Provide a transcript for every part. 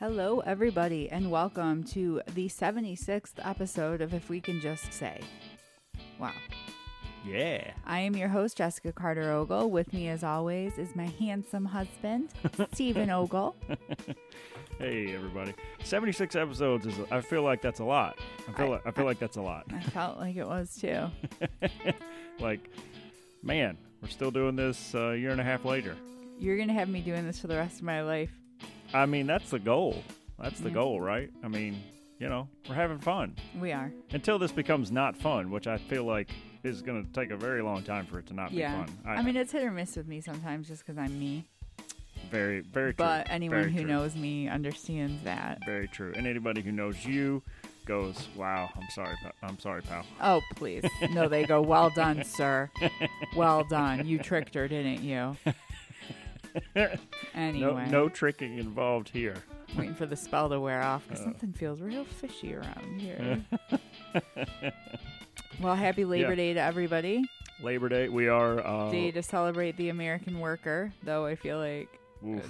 Hello, everybody, and welcome to the 76th episode of If We Can Just Say. Wow. Yeah. I am your host, Jessica Carter Ogle. With me, as always, is my handsome husband, Stephen Ogle. Hey, everybody. 76 episodes is, I feel like that's a lot. I feel like that's a lot. I felt like it was, too. Like, man, we're still doing this a year and a half later. You're going to have me doing this for the rest of my life. I mean, that's the goal. That's the goal, right? I mean, you know, we're having fun. We are. Until this becomes not fun, which I feel like is going to take a very long time for it to not be fun. I mean, it's hit or miss with me sometimes just because I'm me. Very, very true. But anyone who knows me understands that. Very true. And anybody who knows you goes, wow, I'm sorry, pal. Oh, please. No, they go, well done, sir. Well done. You tricked her, didn't you? Anyway, no tricking involved here. Waiting for the spell to wear off because something feels real fishy around here. Well, happy Labor Day to everybody. Labor Day, we are day to celebrate the American worker. Though I feel like the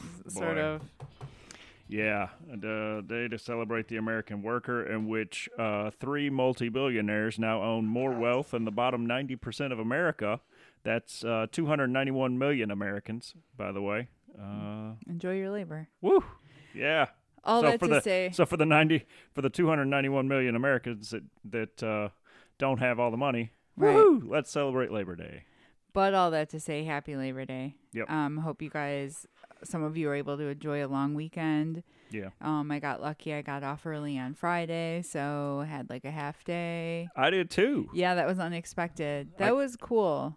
day to celebrate the American worker, in which three multi-billionaires now own more wealth than the bottom 90% of America. That's 291 million Americans, by the way. Enjoy your labor. Woo! Yeah. All that to say. So for the 291 million Americans that don't have all the money, right. Woo! Let's celebrate Labor Day. But all that to say, happy Labor Day. Yep. Hope you guys, some of you are able to enjoy a long weekend. Yeah. I got lucky. I got off early on Friday, so I had like a half day. I did too. Yeah, that was unexpected. That was cool.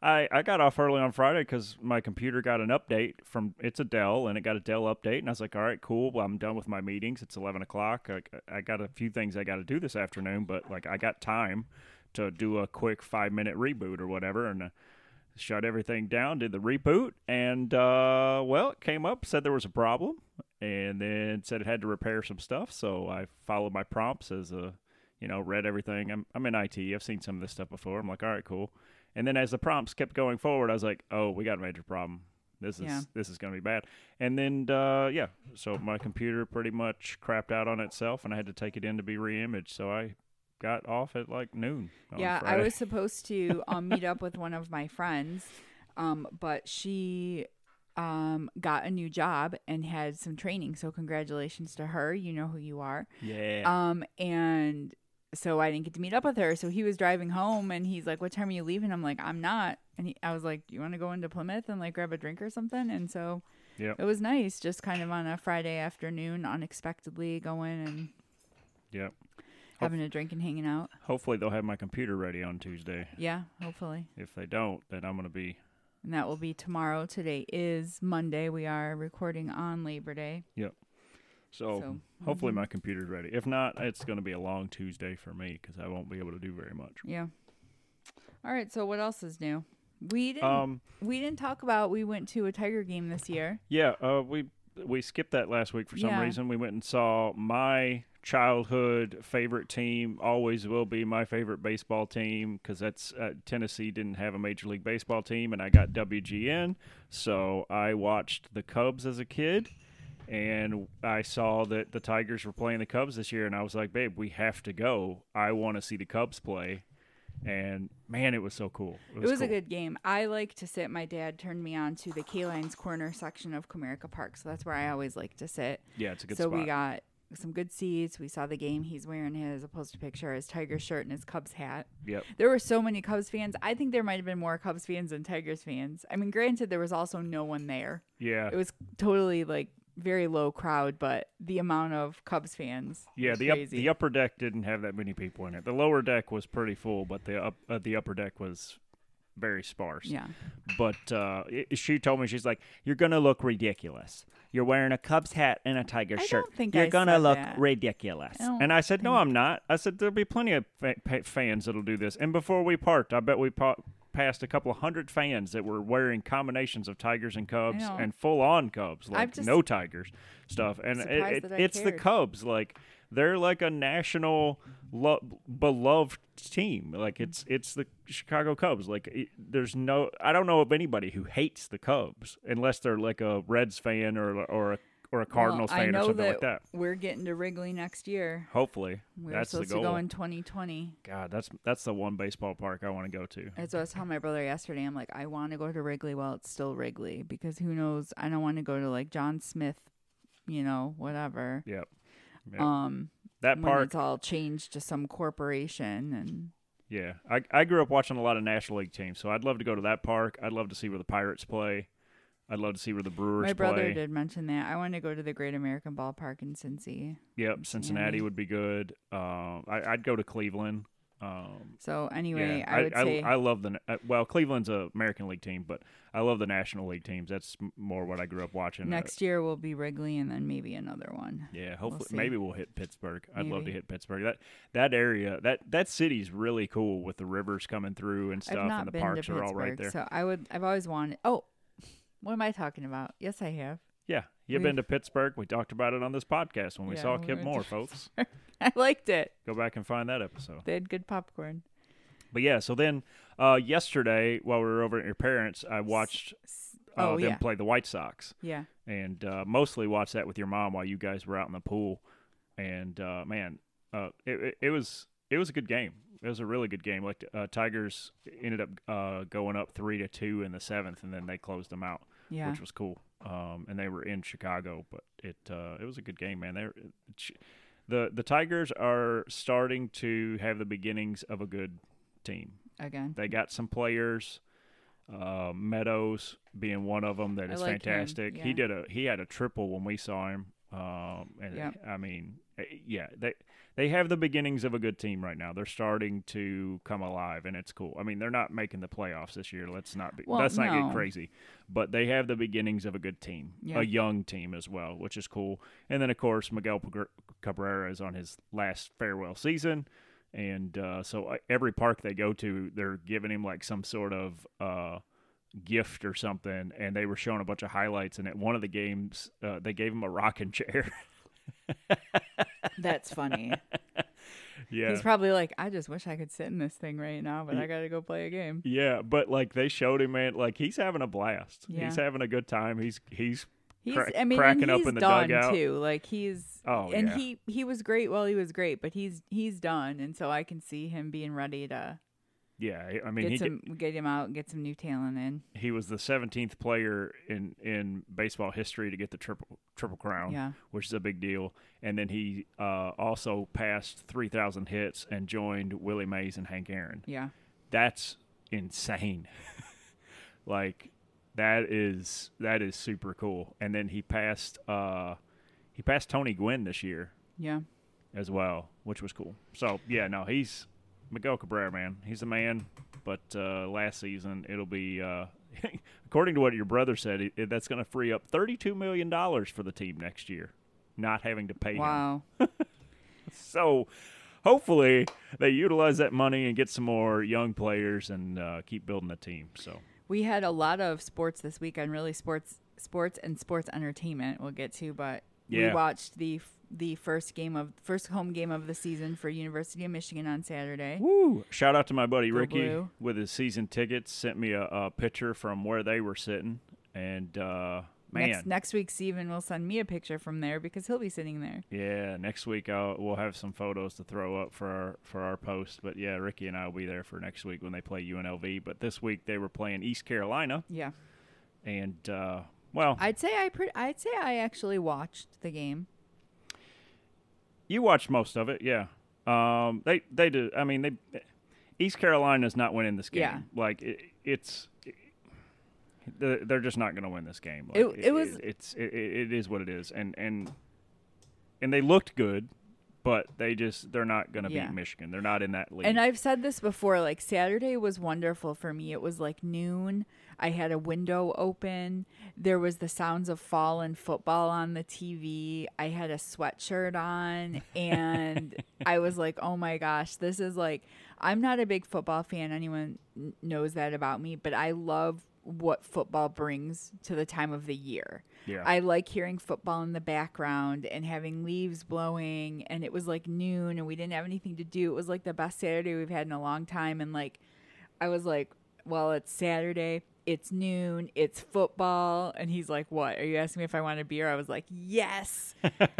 I got off early on Friday because my computer got an update from, it's a Dell, and it got a Dell update, and I was like, all right, cool. Well, I'm done with my meetings. It's 11 o'clock. I got a few things I got to do this afternoon, but like I got time to do a quick 5-minute reboot or whatever, and shut everything down, did the reboot, and it came up, said there was a problem, and then said it had to repair some stuff, so I followed my prompts as read everything. I'm in IT. I've seen some of this stuff before. I'm like, all right, cool. And then as the prompts kept going forward, I was like, oh, we got a major problem. This is going to be bad. And then, so my computer pretty much crapped out on itself, and I had to take it in to be re-imaged, so I got off at like noon. Yeah, Friday. I was supposed to meet up with one of my friends, but she got a new job and had some training. So congratulations to her. You know who you are. Yeah. And so I didn't get to meet up with her. So he was driving home and he's like, what time are you leaving? I'm like, I'm not. And I was like, do you want to go into Plymouth and like grab a drink or something? And so it was nice, just kind of on a Friday afternoon, unexpectedly going and having a drink and hanging out. Hopefully they'll have my computer ready on Tuesday. Yeah, hopefully. If they don't, then I'm going to be... And that will be tomorrow. Today is Monday. We are recording on Labor Day. Yep. So hopefully my computer's ready. If not, it's going to be a long Tuesday for me because I won't be able to do very much. Yeah. All right, so what else is new? We didn't talk about... We went to a Tiger game this year. Yeah, we skipped that last week for some reason. We went and saw my... childhood favorite team, always will be my favorite baseball team, because that's Tennessee didn't have a Major League Baseball team, and I got WGN, so I watched the Cubs as a kid, and I saw that the Tigers were playing the Cubs this year, and I was like, babe, we have to go. I want to see the Cubs play, and man, it was so cool. It was a good game. I like to sit. My dad turned me on to the K-Line's Corner section of Comerica Park, so that's where I always like to sit. Yeah, it's a good spot. So we got... some good seats. We saw the game. He's wearing his, I'll post a picture, his Tigers shirt and his Cubs hat. Yep. There were so many Cubs fans. I think there might have been more Cubs fans than Tigers fans. I mean, granted, there was also no one there. Yeah. It was totally like very low crowd, but the amount of Cubs fans. Yeah, was crazy. The upper deck didn't have that many people in it. The lower deck was pretty full, but the upper deck was very sparse. Yeah. But she told me, she's like, you're going to look ridiculous. You're wearing a Cubs hat and a Tiger shirt. I don't think you're going to look ridiculous. And I said, no, I'm not. I said, there'll be plenty of fans that'll do this. And before we parked, I bet we passed a couple 100 fans that were wearing combinations of Tigers and Cubs and full-on Cubs, like no Tigers stuff. And it's the Cubs, like... They're like a national beloved team. Like it's the Chicago Cubs. Like I don't know of anybody who hates the Cubs unless they're like a Reds fan or a or a Cardinals fan or something like that. We're getting to Wrigley next year. Hopefully, that's the goal. We're supposed to go in 2020. God, that's the one baseball park I want to go to. That's what I was telling my brother yesterday. I'm like, I want to go to Wrigley while it's still Wrigley because who knows? I don't want to go to like John Smith, you know, whatever. Yep. That park, when it's all changed to some corporation and. Yeah, I grew up watching a lot of National League teams, so I'd love to go to that park. I'd love to see where the Pirates play. I'd love to see where the Brewers play. My brother did mention that. I want to go to the Great American Ballpark in Cincy. Yep, Cincinnati would be good. I'd go to Cleveland. So anyway, yeah, I would say... I love the... Well, Cleveland's an American League team, but I love the National League teams. That's more what I grew up watching. Next year will be Wrigley and then maybe another one. Yeah, hopefully. Maybe we'll hit Pittsburgh. I'd love to hit Pittsburgh. That area, that city's really cool with the rivers coming through and stuff, and the parks are all right there. So I've always wanted... Oh, what am I talking about? Yes, I have. Yeah, you've been to Pittsburgh. We talked about it on this podcast when we saw Kip Moore, folks. I liked it. Go back and find that episode. They had good popcorn. But yeah, so then yesterday while we were over at your parents', I watched them play the White Sox. Yeah. And mostly watched that with your mom while you guys were out in the pool. And it was a good game. It was a really good game. Like Tigers ended up going up 3-2 in the seventh, and then they closed them out, which was cool. And they were in Chicago, but it was a good game, man. The Tigers are starting to have the beginnings of a good team. Again. They got some players, Meadows being one of them that is like fantastic. Yeah. He had a triple when we saw him. They have the beginnings of a good team right now. They're starting to come alive, and it's cool. I mean, they're not making the playoffs this year. Let's not get crazy, but they have the beginnings of a good team, a young team as well, which is cool. And then of course Miguel Cabrera is on his last farewell season, and so every park they go to, they're giving him like some sort of gift or something, and they were showing a bunch of highlights, and at one of the games they gave him a rocking chair. That's funny. Yeah, he's probably like, I just wish I could sit in this thing right now, but I gotta go play a game. Yeah, but like they showed him, man, like he's having a blast. He's having a good time. Cracking up in the dugout too. Like he was great while he was great, but he's done, and so I can see him being ready to. Yeah, I mean, get him out, get some new talent in. He was the 17th player in baseball history to get the triple crown, which is a big deal. And then he also passed 3,000 hits and joined Willie Mays and Hank Aaron. Yeah, that's insane. Like that is super cool. And then he passed Tony Gwynn this year. Yeah, as well, which was cool. So yeah, no, he's. Miguel Cabrera, man. He's the man. But last season, it'll be, according to what your brother said, that's going to free up $32 million for the team next year, not having to pay him. Wow. So hopefully they utilize that money and get some more young players and keep building the team. So we had a lot of sports this weekend, really sports and sports entertainment we'll get to, but we watched the first home game of the season for University of Michigan on Saturday. Woo! Shout out to my buddy Ricky with his season tickets. Sent me a picture from where they were sitting, and man, next week Steven will send me a picture from there because he'll be sitting there. Yeah, next week we'll have some photos to throw up for our post. But yeah, Ricky and I will be there for next week when they play UNLV. But this week they were playing East Carolina. Yeah, and well, I'd say I actually watched the game. You watched most of it, yeah. They do. I mean, East Carolina's not winning this game. Yeah. Like they're just not going to win this game. Like, it is what it is, and they looked good, but they're not going to beat Michigan. They're not in that league. And I've said this before. Like Saturday was wonderful for me. It was like noon. I had a window open. There was the sounds of fall and football on the TV. I had a sweatshirt on, and I was like, oh, my gosh, this is like – I'm not a big football fan. Anyone knows that about me, but I love what football brings to the time of the year. Yeah. I like hearing football in the background and having leaves blowing, and it was like noon, and we didn't have anything to do. It was like the best Saturday we've had in a long time, and like I was like, well, it's Saturday – it's noon, it's football. And he's like, what? Are you asking me if I want a beer? I was like, yes.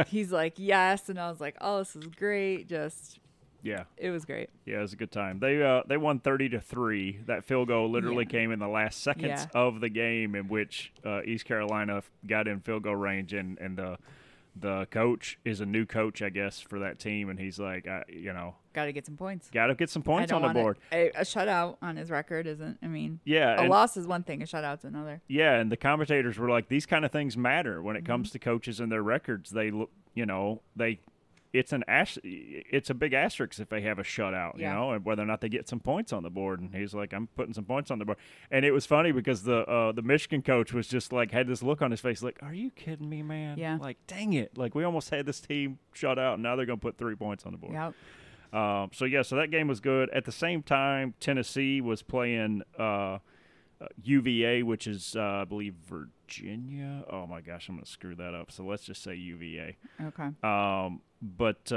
He's like, yes. And I was like, oh, this is great. Just... yeah, it was great. Yeah, it was a good time. They won 30-3. That field goal literally came in the last seconds of the game, in which East Carolina got in field goal range, and the coach is a new coach, I guess, for that team, and he's like, you know, got to get some points. Got to get some points on the board. A shutout on his record isn't, I mean, a loss is one thing, a shutout's another. Yeah, and the commentators were like, these kind of things matter when it comes to coaches and their records. They look, you know, they. It's a big asterisk if they have a shutout, you know, and whether or not they get some points on the board. And he's like, I'm putting some points on the board. And it was funny because the Michigan coach was just like, had this look on his face like, are you kidding me, man? Yeah. Like, dang it. Like, we almost had this team shut out, and now they're going to put 3 points on the board. Yep. So that game was good. At the same time, Tennessee was playing UVA, which is, I believe, Virginia. Oh, my gosh, I'm going to screw that up. So let's just say UVA. Okay. But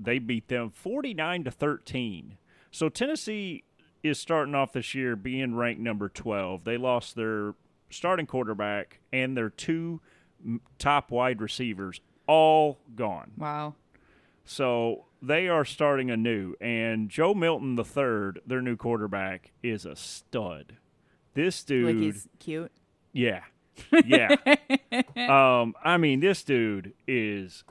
they beat them 49-13. So Tennessee is starting off this year being ranked number 12. They lost their starting quarterback and their two top wide receivers, all gone. Wow. So they are starting anew. And Joe Milton III, their new quarterback, is a stud. This dude. Like, he's cute? Yeah. Yeah. I mean, this dude is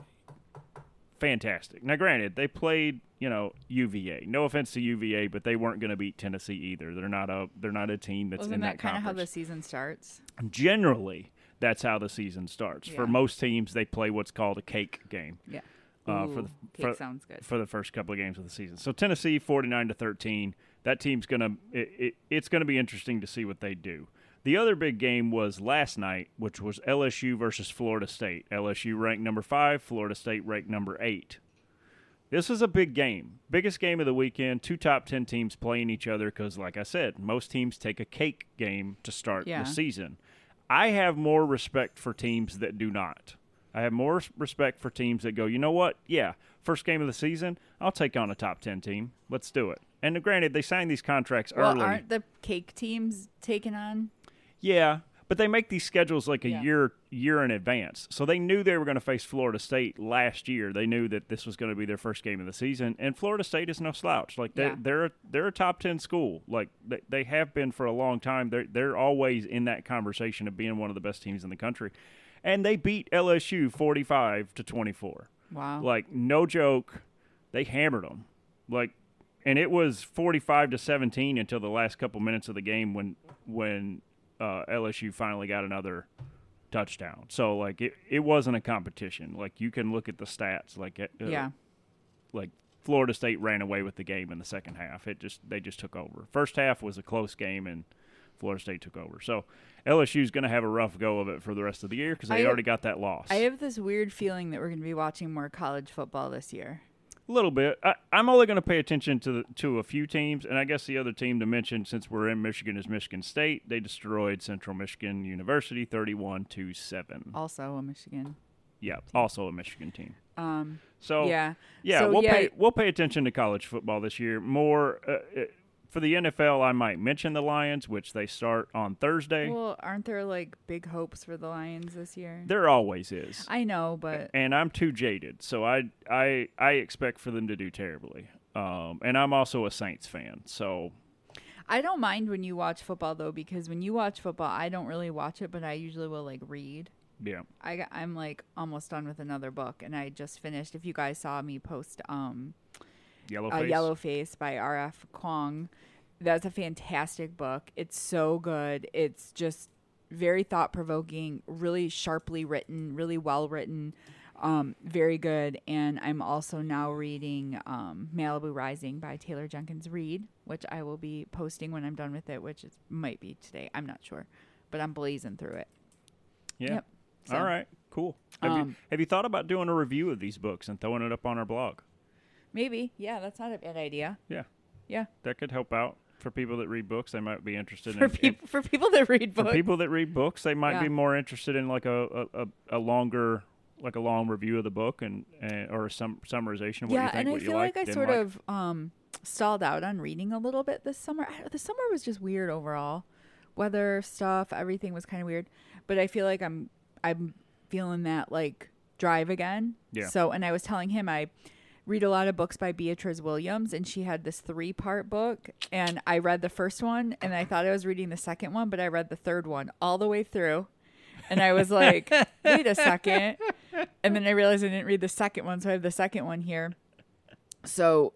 fantastic. Now, granted, they played, you know, UVA. No offense to UVA, but they weren't going to beat Tennessee either. They're not a team that's in that conference. Isn't that kind of how the season starts? Generally, that's how the season starts. Yeah. For most teams, they play what's called a cake game. Yeah. Sounds good. For the first couple of games of the season. So Tennessee 49-13. That team's gonna. It's gonna be interesting to see what they do. The other big game was last night, which was LSU versus Florida State. LSU ranked number 5, Florida State ranked number 8. This is a big game, biggest game of the weekend. Two top 10 teams playing each other because, like I said, most teams take a cake game to start the season. I have more respect for teams that do not. I have more respect for teams that go, you know what? Yeah, first game of the season, I'll take on a top 10 team. Let's do it. And granted, they signed these contracts early. Well, aren't the cake teams taken on? Yeah, but they make these schedules like a year in advance. So they knew they were going to face Florida State last year. They knew that this was going to be their first game of the season. And Florida State is no slouch. Like, they're a top 10 school. Like, they have been for a long time. They're always in that conversation of being one of the best teams in the country. And they beat LSU 45-24. Wow. Like, no joke. They hammered them. Like. And it was 45-17 until the last couple minutes of the game when LSU finally got another touchdown. So, like, it wasn't a competition. Like, you can look at the stats. Like, like, Florida State ran away with the game in the second half. They just took over. First half was a close game, and Florida State took over. So, LSU's going to have a rough go of it for the rest of the year because they already got that loss. I have this weird feeling that we're going to be watching more college football this year. A little bit. I'm only going to pay attention to a few teams, and I guess the other team to mention, since we're in Michigan, is Michigan State. They destroyed Central Michigan University 31-7. Also a Michigan. Yeah, team. Also a Michigan team. We'll pay attention to college football this year more. For the NFL, I might mention the Lions, which they start on Thursday. Well, aren't there, like, big hopes for the Lions this year? There always is. I know, but... And I'm too jaded, so I expect for them to do terribly. And I'm also a Saints fan, so... I don't mind when you watch football, though, because when you watch football, I don't really watch it, but I usually will, like, read. Yeah. I'm, like, almost done with another book, and I just finished. If you guys saw me post... Yellow Face by R.F. Kuang. That's a fantastic book. It's so good. It's just very thought-provoking, really sharply written, really well-written, very good. And I'm also now reading Malibu Rising by Taylor Jenkins Reid, which I will be posting when I'm done with it, which might be today. I'm not sure, but I'm blazing through it. Yeah. Yep. So, all right. Cool. Have you thought about doing a review of these books and throwing it up on our blog? Maybe. Yeah, that's not a bad idea. Yeah. Yeah. That could help out for people that read books. They might be interested for people that read books. For people that read books, they might be more interested in, like, a long review of the book and or some summarization of what you think, what you like. Yeah, and I feel like I sort of stalled out on reading a little bit this summer. The summer was just weird overall. weather stuff, everything was kind of weird. But I feel like I'm feeling that like drive again. Yeah. So, and I was telling him I read a lot of books by Beatrice Williams, and she had this 3-part book, and I read the first one, and I thought I was reading the second one, but I read the third one all the way through. And I was like, wait a second. And then I realized I didn't read the second one, so I have the second one here. So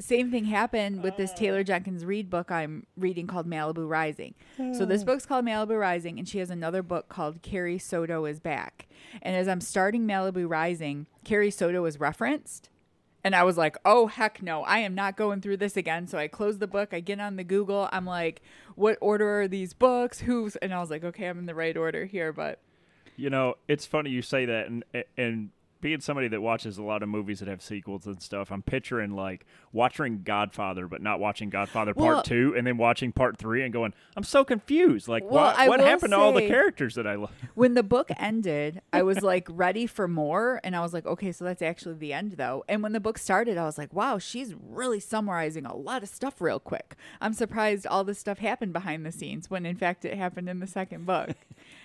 same thing happened with this Taylor Jenkins Reid book I'm reading called Malibu Rising. So this book's called Malibu Rising, and she has another book called Carrie Soto is Back. And as I'm starting Malibu Rising, Carrie Soto is referenced. And I was like, oh, heck no, I am not going through this again. So I closed the book. I get on the Google. I'm like, what order are these books? Who's? And I was like, okay, I'm in the right order here. But, you know, it's funny you say that. And being somebody that watches a lot of movies that have sequels and stuff, I'm picturing like watching Godfather, but not watching Godfather Part 2 and then watching Part 3 and going, I'm so confused. Like, what happened to all the characters that I love? When the book ended, I was like ready for more. And I was like, okay, so that's actually the end though. And when the book started, I was like, wow, she's really summarizing a lot of stuff real quick. I'm surprised all this stuff happened behind the scenes when in fact it happened in the second book.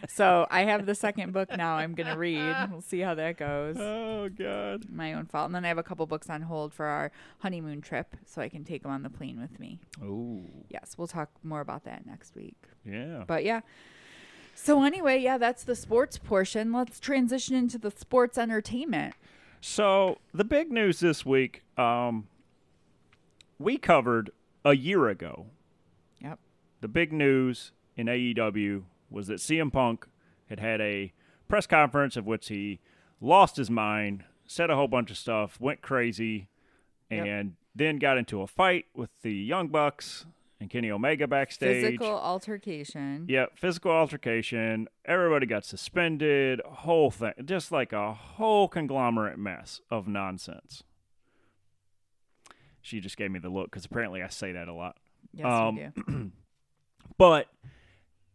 So I have the second book now I'm going to read. We'll see how that goes. Oh, God. My own fault. And then I have a couple books on hold for our honeymoon trip so I can take them on the plane with me. Oh. Yes, we'll talk more about that next week. Yeah. But, yeah. So, anyway, yeah, that's the sports portion. Let's transition into the sports entertainment. So, the big news this week, we covered a year ago. Yep. The big news in AEW was that CM Punk had a press conference of which he lost his mind, said a whole bunch of stuff, went crazy, and then got into a fight with the Young Bucks and Kenny Omega backstage. Physical altercation. Yeah, physical altercation. Everybody got suspended, whole thing. Just like a whole conglomerate mess of nonsense. She just gave me the look because apparently I say that a lot. Yes, you do. But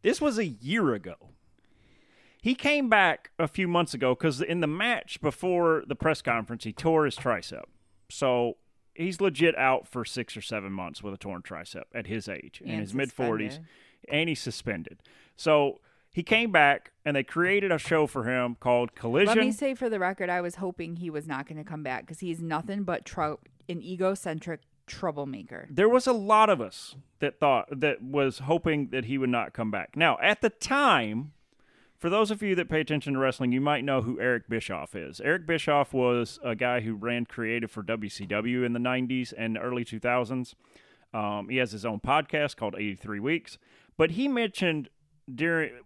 this was a year ago. He came back a few months ago because in the match before the press conference, he tore his tricep. So he's legit out for 6 or 7 months with a torn tricep at his age, in his mid-40s, and he's suspended. So he came back, and they created a show for him called Collision. Let me say for the record, I was hoping he was not going to come back because he's nothing but an egocentric troublemaker. There was a lot of us that was hoping that he would not come back. Now, at the time, for those of you that pay attention to wrestling, you might know who Eric Bischoff is. Eric Bischoff was a guy who ran creative for WCW in the 90s and early 2000s. He has his own podcast called 83 Weeks. But he mentioned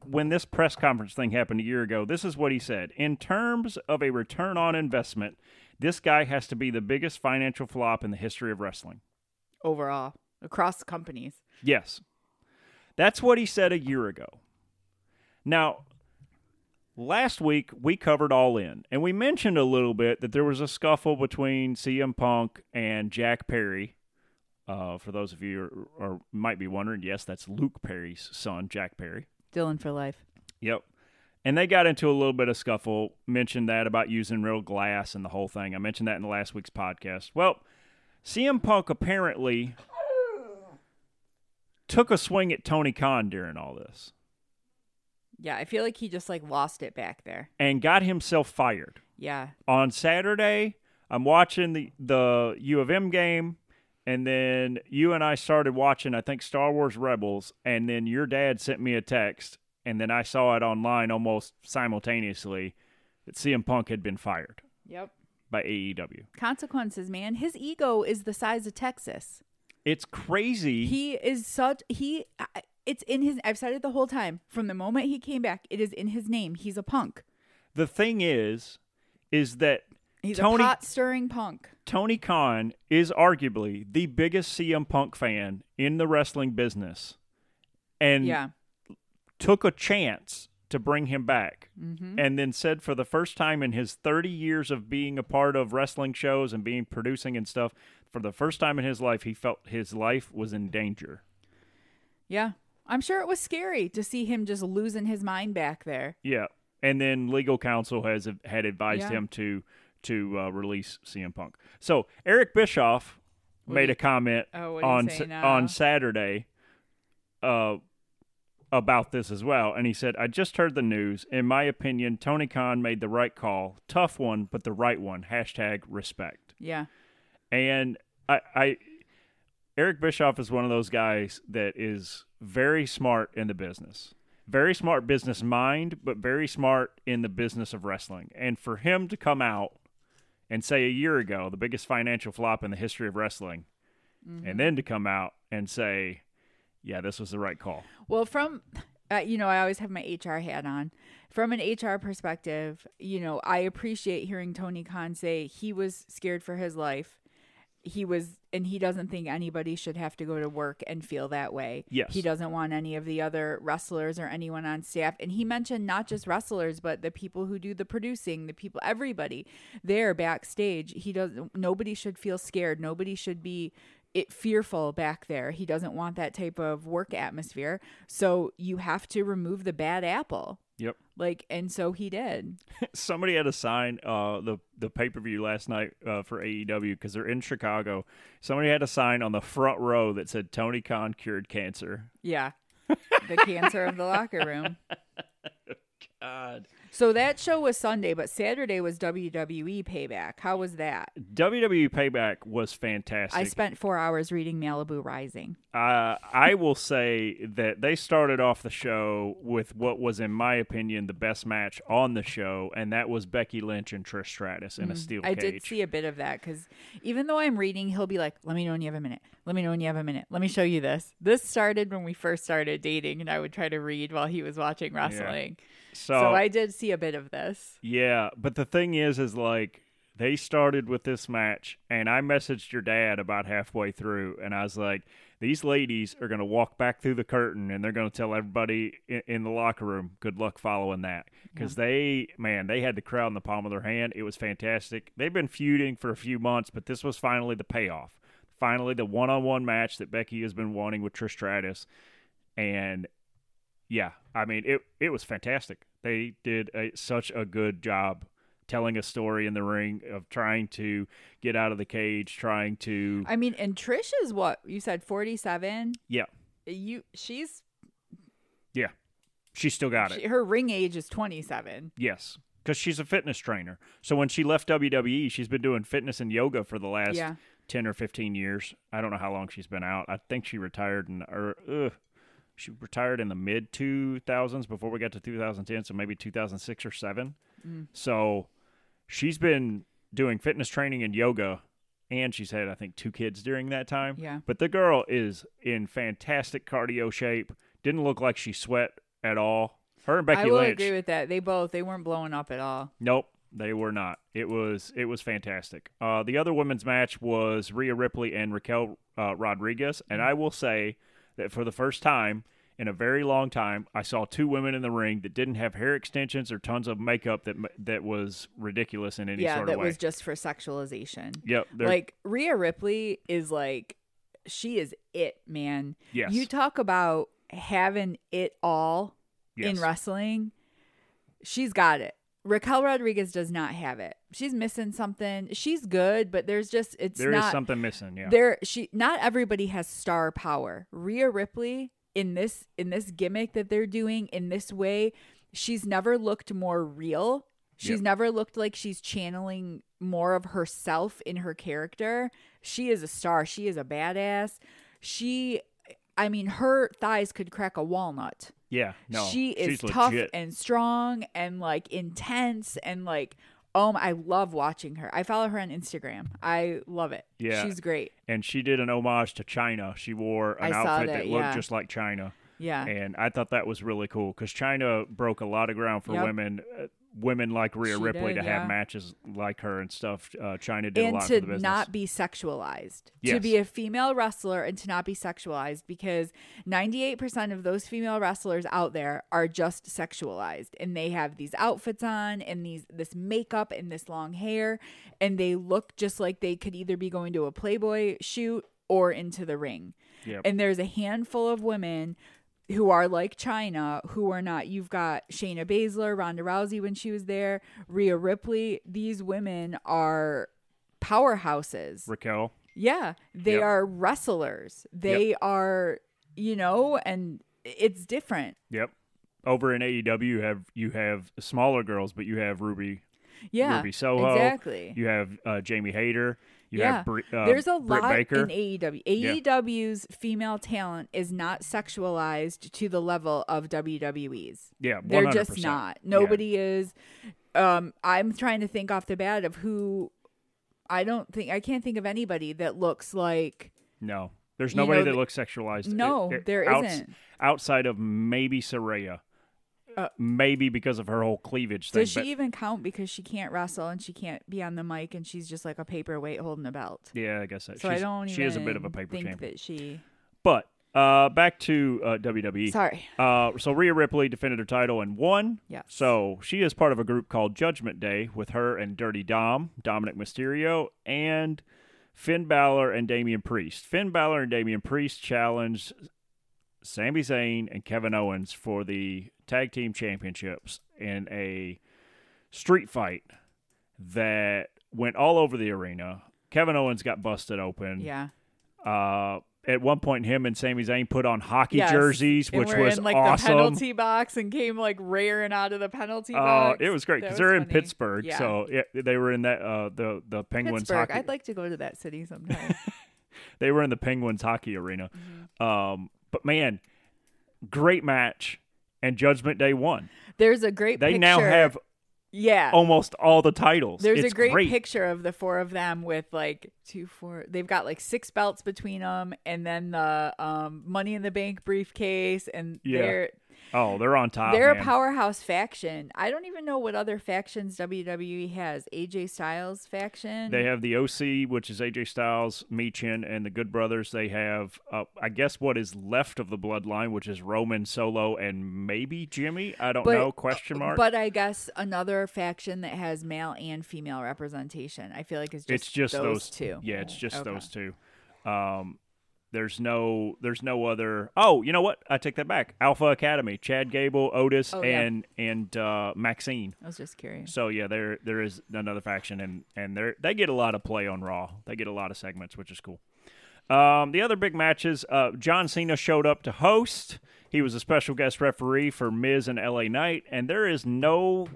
when this press conference thing happened a year ago, this is what he said. In terms of a return on investment, this guy has to be the biggest financial flop in the history of wrestling. Overall, across companies. Yes. That's what he said a year ago. Now, last week, we covered All In, and we mentioned a little bit that there was a scuffle between CM Punk and Jack Perry. For those of you who might be wondering, yes, that's Luke Perry's son, Jack Perry. Dylan for life. Yep. And they got into a little bit of scuffle, mentioned that about using real glass and the whole thing. I mentioned that in the last week's podcast. Well, CM Punk apparently took a swing at Tony Khan during all this. Yeah, I feel like he just, like, lost it back there. And got himself fired. Yeah. On Saturday, I'm watching the U of M game, and then you and I started watching, I think, Star Wars Rebels, and then your dad sent me a text, and then I saw it online almost simultaneously that CM Punk had been fired. Yep. By AEW. Consequences, man. His ego is the size of Texas. It's crazy. He is such... It's in his... I've said it the whole time. From the moment he came back, it is in his name. He's a punk. The thing is that... He's a pot-stirring punk. Tony Khan is arguably the biggest CM Punk fan in the wrestling business. And took a chance to bring him back. Mm-hmm. And then said for the first time in his 30 years of being a part of wrestling shows and producing and stuff, for the first time in his life, he felt his life was in danger. Yeah. I'm sure it was scary to see him just losing his mind back there. Yeah. And then legal counsel had advised him to release CM Punk. So Eric Bischoff made a comment on Saturday about this as well, and he said, I just heard the news. In my opinion, Tony Khan made the right call. Tough one, but the right one. #respect. Yeah. And I Eric Bischoff is one of those guys that is very smart in the business. Very smart business mind, but very smart in the business of wrestling. And for him to come out and say a year ago, the biggest financial flop in the history of wrestling, mm-hmm. and then to come out and say, yeah, this was the right call. Well, from, I always have my HR hat on. From an HR perspective, I appreciate hearing Tony Khan say he was scared for his life. And he doesn't think anybody should have to go to work and feel that way. Yes. He doesn't want any of the other wrestlers or anyone on staff. And he mentioned not just wrestlers, but the people who do the producing, the people, everybody there backstage. Nobody should feel scared. Nobody should be fearful back there. He doesn't want that type of work atmosphere. So you have to remove the bad apple. Yep. And so he did. Somebody had a sign, the pay-per-view last night for AEW, because they're in Chicago. Somebody had a sign on the front row that said, Tony Khan cured cancer. Yeah. The cancer of the locker room. God. So that show was Sunday, but Saturday was WWE Payback. How was that? WWE Payback was fantastic. I spent 4 hours reading Malibu Rising. I will say that they started off the show with what was, in my opinion, the best match on the show, and that was Becky Lynch and Trish Stratus in a steel cage. I did see a bit of that, because even though I'm reading, he'll be like, let me know when you have a minute. Let me know when you have a minute. Let me show you this. This started when we first started dating, and I would try to read while he was watching wrestling. Yeah. So I did see a bit of this. Yeah, but the thing is they started with this match, and I messaged your dad about halfway through, and I was like, these ladies are going to walk back through the curtain, and they're going to tell everybody in the locker room, good luck following that. Because they had the crowd in the palm of their hand. It was fantastic. They've been feuding for a few months, but this was finally the payoff. Finally, the one-on-one match that Becky has been wanting with Trish Stratus, and... yeah, I mean, it was fantastic. They did such a good job telling a story in the ring, of trying to get out of the cage, trying to... I mean, and Trish is what? You said 47? Yeah. She's... yeah. She's still got it. Her ring age is 27. Yes, because she's a fitness trainer. So when she left WWE, she's been doing fitness and yoga for the last 10 or 15 years. I don't know how long she's been out. I think she retired She retired in the mid-2000s before we got to 2010, so maybe 2006 or 7. Mm. So she's been doing fitness training and yoga, and she's had, I think, 2 kids during that time. Yeah. But the girl is in fantastic cardio shape. Didn't look like she sweat at all. Her and Becky Lynch. I agree with that. They weren't blowing up at all. Nope, they were not. It was fantastic. The other women's match was Rhea Ripley and Raquel Rodriguez, and I will say... that for the first time in a very long time, I saw 2 women in the ring that didn't have hair extensions or tons of makeup that was ridiculous in any sort of way. Yeah, that was just for sexualization. Yep. Rhea Ripley is she is it, man. Yes. You talk about having it all in wrestling. She's got it. Raquel Rodriguez does not have it. She's missing something. She's good, but there is something missing. Yeah, not everybody has star power. Rhea Ripley in this gimmick that they're doing in this way, she's never looked more real. She's never looked like she's channeling more of herself in her character. She is a star. She is a badass. Her thighs could crack a walnut. Yeah, no. She is tough and strong and intense and I love watching her. I follow her on Instagram. I love it. Yeah. She's great. And she did an homage to Chyna. She wore an outfit that looked just like Chyna. Yeah. And I thought that was really cool because Chyna broke a lot of ground for women like Rhea Ripley to have matches like her and stuff. Chyna did a lot for the business. And to not be sexualized. Yes. To be a female wrestler and to not be sexualized, because 98% of those female wrestlers out there are just sexualized, and they have these outfits on and this makeup and this long hair, and they look just like they could either be going to a Playboy shoot or into the ring. Yep. And there's a handful of women who are like Chyna, who are not. You've got Shayna Baszler, Ronda Rousey when she was there, Rhea Ripley. These women are powerhouses. Raquel. Yeah. They are wrestlers. They are, and it's different. Yep. Over in AEW, you have smaller girls, but you have Ruby Soho. Exactly. You have Jamie Hayter. You have there's a Britt lot Baker. In AEW. AEW's female talent is not sexualized to the level of WWE's. Yeah, 100%. They're just not. Nobody is. I'm trying to think off the bat of who. I can't think of anybody that looks like. No, there's nobody that looks sexualized. No, there isn't. Outside of maybe Saraya. Maybe because of her whole cleavage thing. Does she even count because she can't wrestle and she can't be on the mic and she's just like a paperweight holding a belt? Yeah, I guess so. So I don't even. She is a bit of a paper champion. But back to WWE. Sorry. So Rhea Ripley defended her title and won. Yes. So she is part of a group called Judgment Day with her and Dirty Dom, Dominic Mysterio, and Finn Balor and Damian Priest. Finn Balor and Damian Priest challenged Sami Zayn and Kevin Owens for the tag team championships in a street fight that went all over the arena. Kevin Owens got busted open. Yeah. At one point, him and Sami Zayn put on hockey jerseys, which was awesome. And were in, like, awesome. The penalty box and came, like, rearing out of the penalty box. It was great because they're funny. In Pittsburgh. Yeah. So they were in that the Penguins hockey. I'd like to go to that city sometime. They were in the Penguins hockey arena. Mm-hmm. But, man, great match, and Judgment Day won. There's a great picture. They now have almost all the titles. There's a great picture of the four of them with, like, 2, 4. They've got, like, 6 belts between them, and then the Money in the Bank briefcase, and they're on top. They're a powerhouse faction. I don't even know what other factions WWE has. AJ Styles faction. They have the OC, which is AJ Styles, Meechin, and the Good Brothers. They have, I guess, what is left of the bloodline, which is Roman, Solo, and maybe Jimmy. I don't know. Question mark. But I guess another faction that has male and female representation. I feel like it's just those two. Yeah, it's just those two. There's no other. Oh, you know what? I take that back. Alpha Academy, Chad Gable, Otis, and Maxine. I was just curious. So yeah, there is another faction, and they get a lot of play on Raw. They get a lot of segments, which is cool. The other big matches. John Cena showed up to host. He was a special guest referee for Miz and LA Knight, and there is no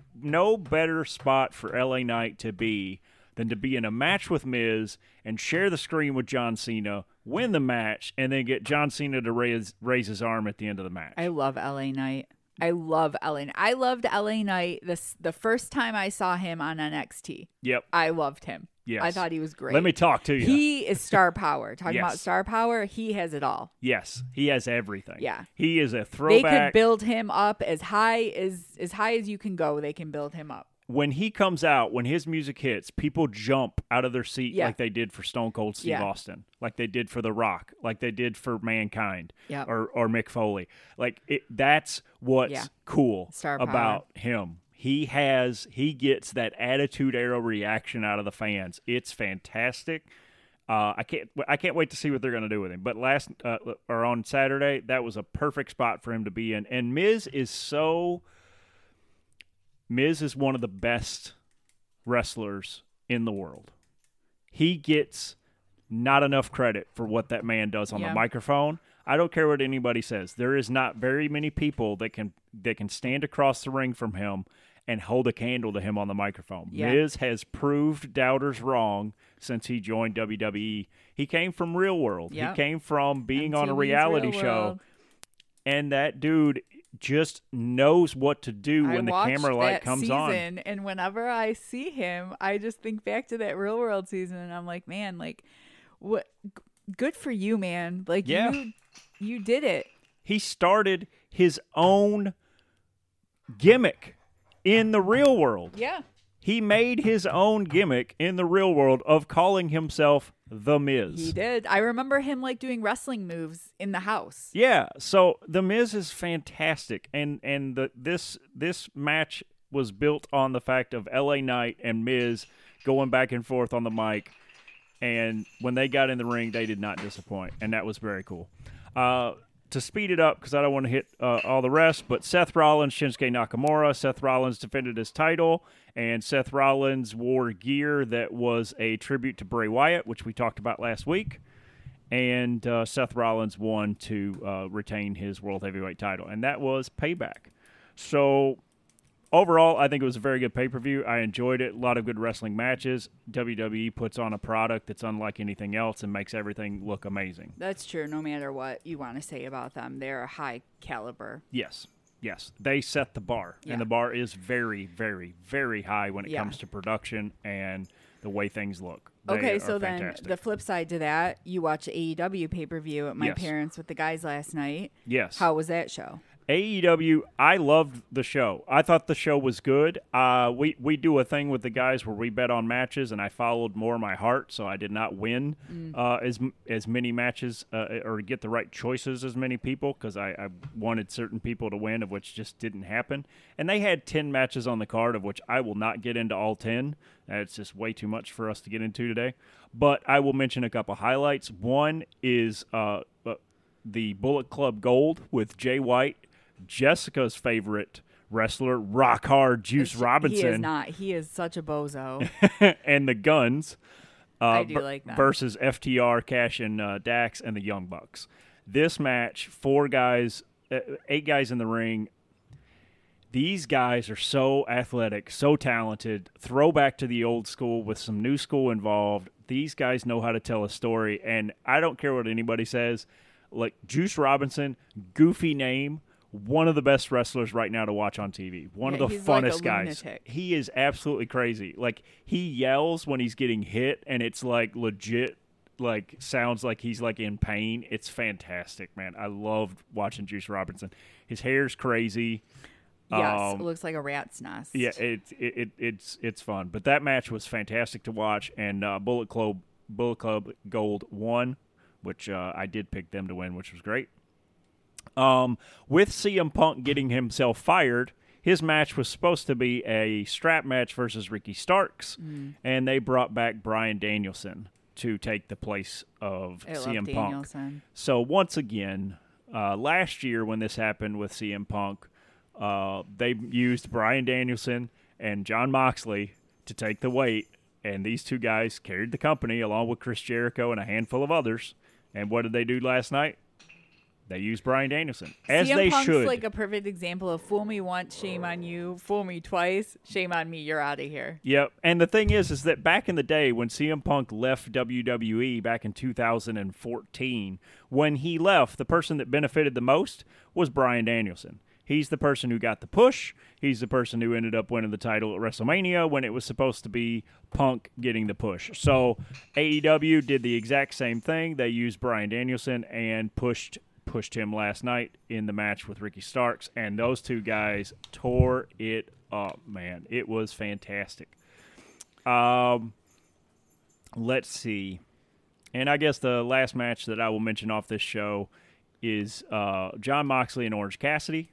better spot for LA Knight to be than to be in a match with Miz and share the screen with John Cena, win the match, and then get John Cena to raise his arm at the end of the match. I love LA Knight. I loved LA Knight the first time I saw him on NXT. Yep. I loved him. Yes. I thought he was great. Let me talk to you. He is star power. Talking about star power, he has it all. Yes. He has everything. Yeah. He is a throwback. They could build him up as high as you can go. They can build him up. When he comes out, when his music hits, people jump out of their seat like they did for Stone Cold Steve Austin, like they did for The Rock, like they did for Mankind or Mick Foley. Like that's what's cool about him. He gets that Attitude Era reaction out of the fans. It's fantastic. I can't wait to see what they're going to do with him. But on Saturday, that was a perfect spot for him to be in. And Miz is one of the best wrestlers in the world. He gets not enough credit for what that man does on the microphone. I don't care what anybody says. There is not very many people that can stand across the ring from him and hold a candle to him on the microphone. Yeah. Miz has proved doubters wrong since he joined WWE. He came from Real World. Yep. He came from being on a reality show. And that dude just knows what to do when the camera light comes on. And whenever I see him, I just think back to that Real World season, and I'm like, man, like, what? Good for you, man. Like, you did it. He started his own gimmick in the Real World. Yeah. He made his own gimmick in the Real World of calling himself The Miz. He did. I remember him, like, doing wrestling moves in the house. Yeah. So The Miz is fantastic, and this match was built on the fact of LA Knight and Miz going back and forth on the mic, and when they got in the ring, they did not disappoint, and that was very cool. To speed it up, because I don't want to hit all the rest, but Seth Rollins, Shinsuke Nakamura. Seth Rollins defended his title, and Seth Rollins wore gear that was a tribute to Bray Wyatt, which we talked about last week. And Seth Rollins won to retain his World Heavyweight title. And that was Payback. So overall, I think it was a very good pay-per-view. I enjoyed it. A lot of good wrestling matches. WWE puts on a product that's unlike anything else and makes everything look amazing. That's true. No matter what you want to say about them, they're a high caliber. Yes. Yes. They set the bar. Yeah. And the bar is very, very, very high when it comes to production and the way things look. Okay, so fantastic. Then the flip side to that, you watched AEW pay-per-view at my parents with the guys last night. Yes. How was that show? AEW, I loved the show. I thought the show was good. We do a thing with the guys where we bet on matches, and I followed more my heart, so I did not win as many matches or get the right choices as many people because I wanted certain people to win, of which just didn't happen. And they had 10 matches on the card, of which I will not get into all 10. It's just way too much for us to get into today. But I will mention a couple highlights. One is the Bullet Club Gold with Jay White, Jessica's favorite wrestler, Rock Hard Juice Robinson. He is not. He is such a bozo. And the Guns like that. Versus FTR, Cash, and Dax, and the Young Bucks. This match, eight guys in the ring. These guys are so athletic, so talented, throwback to the old school with some new school involved. These guys know how to tell a story, and I don't care what anybody says. Like, Juice Robinson, goofy name, one of the best wrestlers right now to watch on TV. One of the funnest guys. Lunatic. He is absolutely crazy. Like, he yells when he's getting hit, and it's, like, legit, like, sounds like he's, like, in pain. It's fantastic, man. I loved watching Juice Robinson. His hair's crazy. Yes, it looks like a rat's nest. Yeah, it's fun. But that match was fantastic to watch, and Bullet Club Gold won, which I did pick them to win, which was great. With CM Punk getting himself fired, his match was supposed to be a strap match versus Ricky Starks, and they brought back Brian Danielson to take the place of CM Punk. So once again, last year when this happened with CM Punk, they used Brian Danielson and John Moxley to take the weight, and these two guys carried the company along with Chris Jericho and a handful of others. And what did they do last night? They used Brian Danielson, as they should. CM Punk's like a perfect example of fool me once, shame on you. Fool me twice, shame on me. You're out of here. Yep. And the thing is that back in the day when CM Punk left WWE back in 2014, when he left, the person that benefited the most was Brian Danielson. He's the person who got the push. He's the person who ended up winning the title at WrestleMania when it was supposed to be Punk getting the push. So AEW did the exact same thing. They used Bryan Danielson and pushed him last night in the match with Ricky Starks, and those two guys tore it up, man. It was fantastic. Let's see. And I guess the last match that I will mention off this show is John Moxley and Orange Cassidy.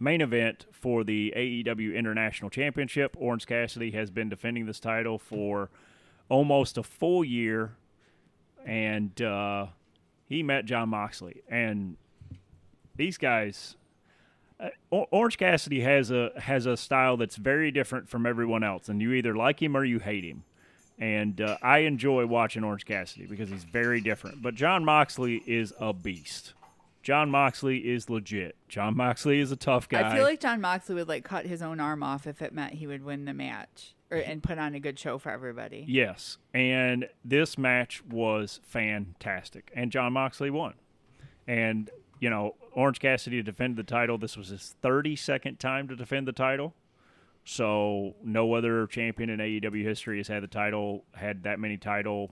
Main event for the AEW International Championship. Orange Cassidy has been defending this title for almost a full year, and he met John Moxley. And these guys, Orange Cassidy has a style that's very different from everyone else, and you either like him or you hate him. And I enjoy watching Orange Cassidy because he's very different. But John Moxley is a beast. John Moxley is legit. John Moxley is a tough guy. I feel like John Moxley would, like, cut his own arm off if it meant he would win the match and put on a good show for everybody. Yes, and this match was fantastic, and John Moxley won. And, you know, Orange Cassidy defended the title. This was his 32nd time to defend the title, so no other champion in AEW history has had that many title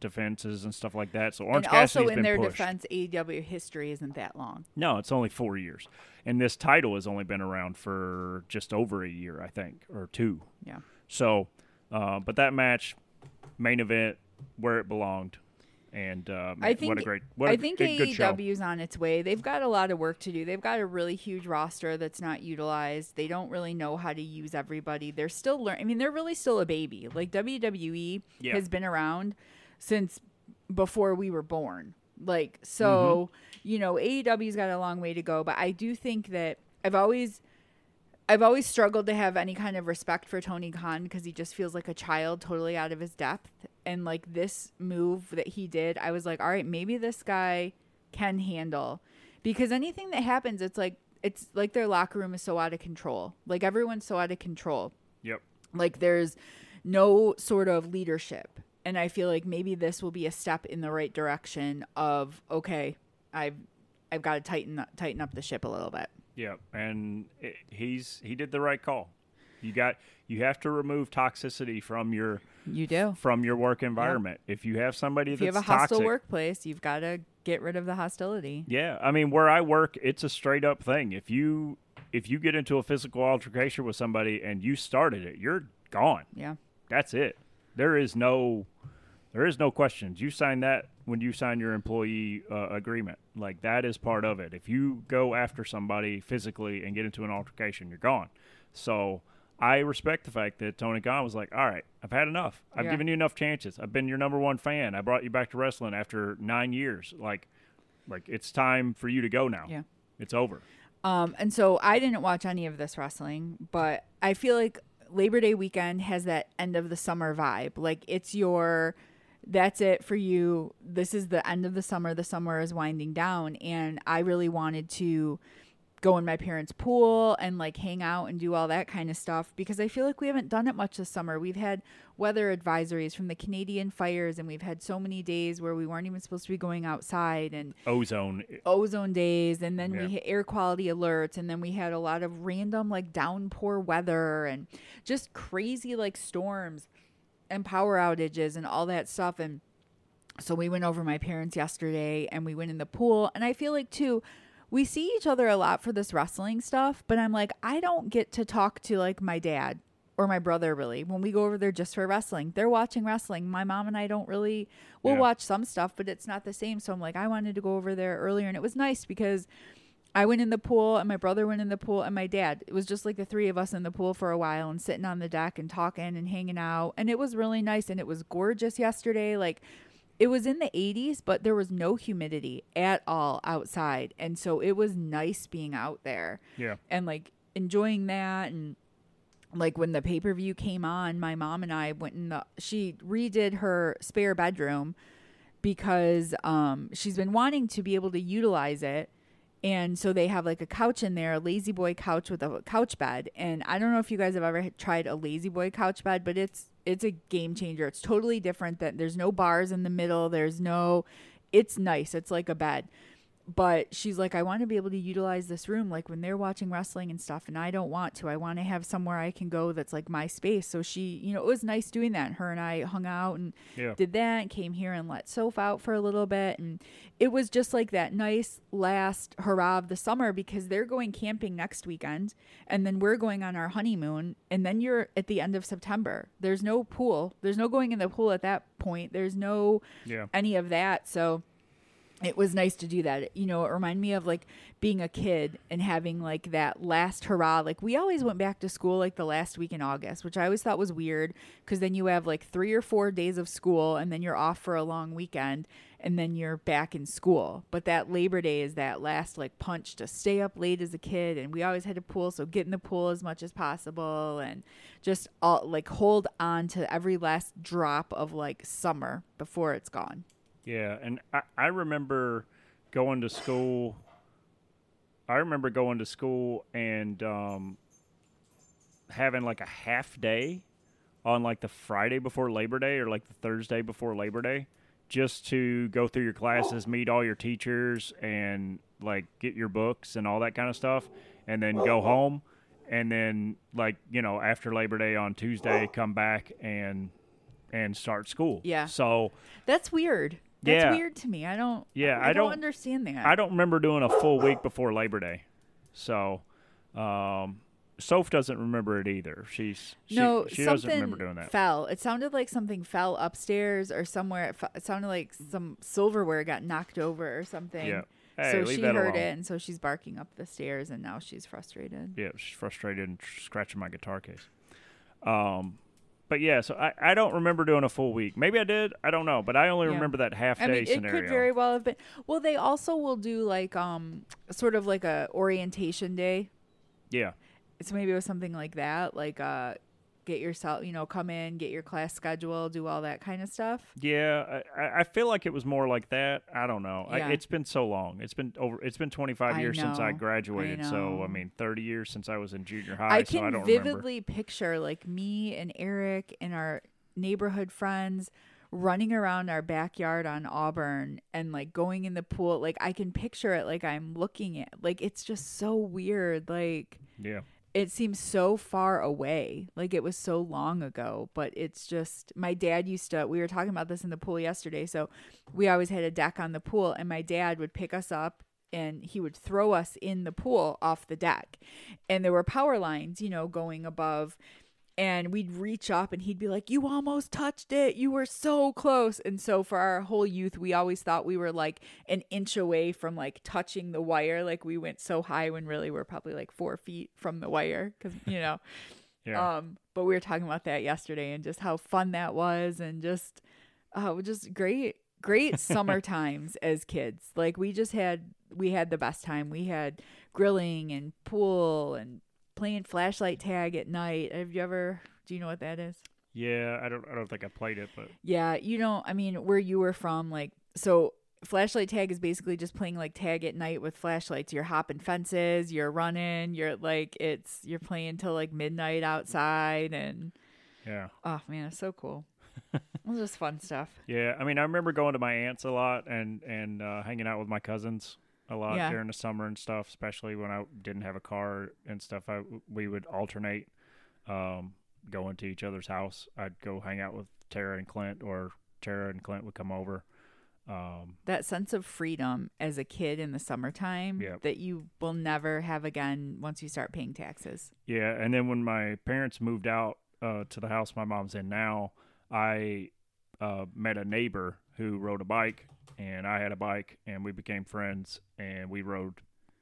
defenses and stuff like that. So Orange Cassidy's been pushed. And also in their defense, AEW history isn't that long. No, it's only 4 years. And this title has only been around for just over a year, I think, or two. Yeah. So, but that match, main event, where it belonged. And I think AEW's on its way. They've got a lot of work to do. They've got a really huge roster that's not utilized. They don't really know how to use everybody. They're still learning. I mean, they're really still a baby. Like, WWE has been around since before we were born. Like, so, you know, AEW's got a long way to go, but I do think that I've always struggled to have any kind of respect for Tony Khan because he just feels like a child totally out of his depth. and like this move that he did, I was like, all right, maybe this guy can handle, because anything that happens, it's like their locker room is so out of control. Like everyone's so out of control. Yep. Like there's no sort of leadership. And I feel like maybe this will be a step in the right direction of, okay, I've got to tighten up the ship a little bit. Yeah. And he did the right call. You have to remove toxicity from your work environment. Yep. If you have somebody that's toxic, if you have a hostile workplace, you've got to get rid of the hostility. Yeah. I mean, where I work, it's a straight up thing. If you get into a physical altercation with somebody and you started it, you're gone. Yeah. That's it. There is no questions. You sign that when you sign your employee agreement. Like, that is part of it. If you go after somebody physically and get into an altercation, you're gone. So I respect the fact that Tony Khan was like, all right, I've had enough. I've given you enough chances. I've been your number one fan. I brought you back to wrestling after 9 years. Like it's time for you to go now. Yeah. It's over. And so I didn't watch any of this wrestling, but I feel like Labor Day weekend has that end of the summer vibe. Like, it's your, that's it for you. This is the end of the summer. The summer is winding down. And I really wanted to go in my parents' pool and like hang out and do all that kind of stuff, because I feel like we haven't done it much this summer. We've had weather advisories from the Canadian fires, and we've had so many days where we weren't even supposed to be going outside, and ozone days. And then we hit air quality alerts. And then we had a lot of random like downpour weather and just crazy like storms and power outages and all that stuff. And so we went over my parents yesterday and we went in the pool. And I feel like too, we see each other a lot for this wrestling stuff, but I'm like, I don't get to talk to like my dad or my brother really when we go over there just for wrestling. They're watching wrestling. My mom and I don't really, we'll watch some stuff, but it's not the same. So I'm like, I wanted to go over there earlier, and it was nice because I went in the pool and my brother went in the pool and my dad. It was just like the three of us in the pool for a while and sitting on the deck and talking and hanging out. And it was really nice, and it was gorgeous yesterday. Like, it was in the 80s, but there was no humidity at all outside. And so it was nice being out there. Yeah. And like enjoying that. And like when the pay-per-view came on, my mom and I went in she redid her spare bedroom because she's been wanting to be able to utilize it. And so they have like a couch in there, a lazy boy couch with a couch bed. And I don't know if you guys have ever tried a lazy boy couch bed, but it's a game changer. It's totally different. That there's no bars in the middle. It's nice. It's like a bed. But she's like, I want to be able to utilize this room like when they're watching wrestling and stuff, and I don't want to. I want to have somewhere I can go that's like my space. So she, you know, it was nice doing that. And her and I hung out and did that and came here and let Soph out for a little bit. And it was just like that nice last hurrah of the summer, because they're going camping next weekend and then we're going on our honeymoon. And then you're at the end of September. There's no pool. There's no going in the pool at that point. There's no any of that. So it was nice to do that. You know, it reminded me of like being a kid and having like that last hurrah. Like, we always went back to school like the last week in August, which I always thought was weird, because then you have like 3 or 4 days of school and then you're off for a long weekend and then you're back in school. But that Labor Day is that last like punch to stay up late as a kid. And we always had a pool, so get in the pool as much as possible and just all, like, hold on to every last drop of like summer before it's gone. Yeah, and I remember going to school. And having like a half day on like the Friday before Labor Day or like the Thursday before Labor Day, just to go through your classes, meet all your teachers, and like get your books and all that kind of stuff, and then go home. And then, like, you know, after Labor Day on Tuesday, come back and start school. Yeah. So that's weird. That's weird to me. I don't understand that. I don't remember doing a full week before Labor Day. So Soph doesn't remember it either. She doesn't remember doing that. It sounded like something fell upstairs or somewhere. It sounded like some silverware got knocked over or something. Yeah. Hey, so she heard it, and so she's barking up the stairs, and now she's frustrated. Yeah, she's frustrated and scratching my guitar case. But yeah, so I don't remember doing a full week. Maybe I did. I don't know. But I only remember that half-day scenario. It could very well have been. Well, they also will do like sort of like a orientation day. Yeah. So maybe it was something like that. Like get yourself, you know, come in, get your class schedule, do all that kind of stuff. Yeah, I feel like it was more like that. I don't know. Yeah. It's been so long. It's been 25 years since I graduated. So, I mean, 30 years since I was in junior high. I can vividly picture like me and Eric and our neighborhood friends running around our backyard on Auburn and like going in the pool. Like I can picture it like I'm looking at, like, it's just so weird. Like, yeah. It seems so far away, like it was so long ago, but it's just, my dad used to, we were talking about this in the pool yesterday, so we always had a deck on the pool, and my dad would pick us up, and he would throw us in the pool off the deck, and there were power lines, you know, going above, and we'd reach up, and he'd be like, you almost touched it, you were so close, and so for our whole youth, we always thought we were like an inch away from like touching the wire, like we went so high when really we're probably like 4 feet from the wire, because, you know, yeah. But we were talking about that yesterday, and just how fun that was, and just great summer times as kids. Like we had the best time. We had grilling and pool and playing flashlight tag at night. Do you know what that is? Yeah, I don't think I played it, but yeah, you know, I mean, where you were from, like, so flashlight tag is basically just playing like tag at night with flashlights. You're hopping fences, you're running, you're playing till like midnight outside, and yeah. Oh man, it's so cool. It was just fun stuff. Yeah, I mean, I remember going to my aunt's a lot and hanging out with my cousins a lot, yeah, during the summer and stuff, especially when I didn't have a car and stuff. We would alternate going to each other's house. I'd go hang out with Tara and Clint, or Tara and Clint would come over. That sense of freedom as a kid in the summertime, yeah, that you will never have again once you start paying taxes. Yeah, and then when my parents moved out to the house my mom's in now, I met a neighbor who rode a bike, and I had a bike, and we became friends, and we rode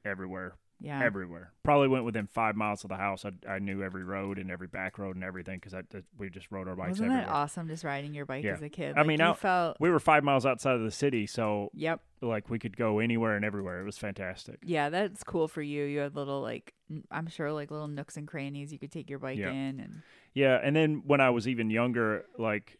everywhere. Yeah, everywhere. Probably went within 5 miles of the house. I knew every road and every back road and everything, because we just rode our bikes. Wasn't everywhere. That awesome? Just riding your bike, yeah, as a kid. Like, I mean, we were 5 miles outside of the city, so yep, like we could go anywhere and everywhere. It was fantastic. Yeah, that's cool for you. You had little, like, I'm sure, like little nooks and crannies you could take your bike, yeah, in, and yeah. And then when I was even younger, like,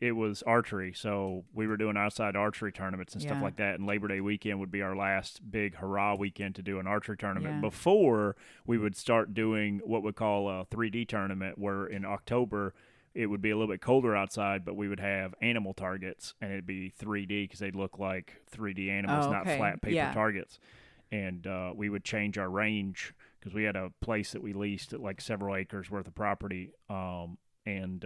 it was archery, so we were doing outside archery tournaments and, yeah, stuff like that, and Labor Day weekend would be our last big hurrah weekend to do an archery tournament, yeah, before we would start doing what we call a 3D tournament, where in October it would be a little bit colder outside, but we would have animal targets, and it'd be 3D because they'd look like 3D animals, not flat paper, yeah, targets. And we would change our range, because we had a place that we leased at like several acres worth of property, and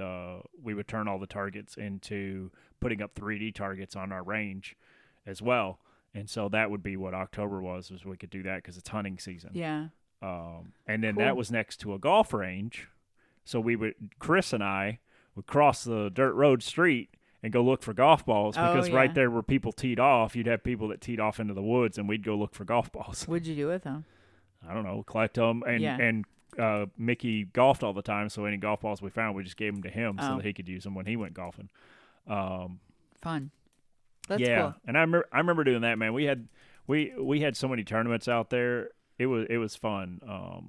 we would turn all the targets into putting up 3D targets on our range as well. And so that would be what October was we could do that because it's hunting season. Yeah. And then, cool, that was next to a golf range. So Chris and I would cross the dirt road street and go look for golf balls, because, oh, yeah, right there where people teed off, you'd have people that teed off into the woods, and we'd go look for golf balls. What'd you do with them? I don't know, collect them and Mickey golfed all the time, so any golf balls we found, we just gave them to him, so that he could use them when he went golfing. Fun. That's, yeah, cool. And I remember doing that, man. We had so many tournaments out there. It was fun.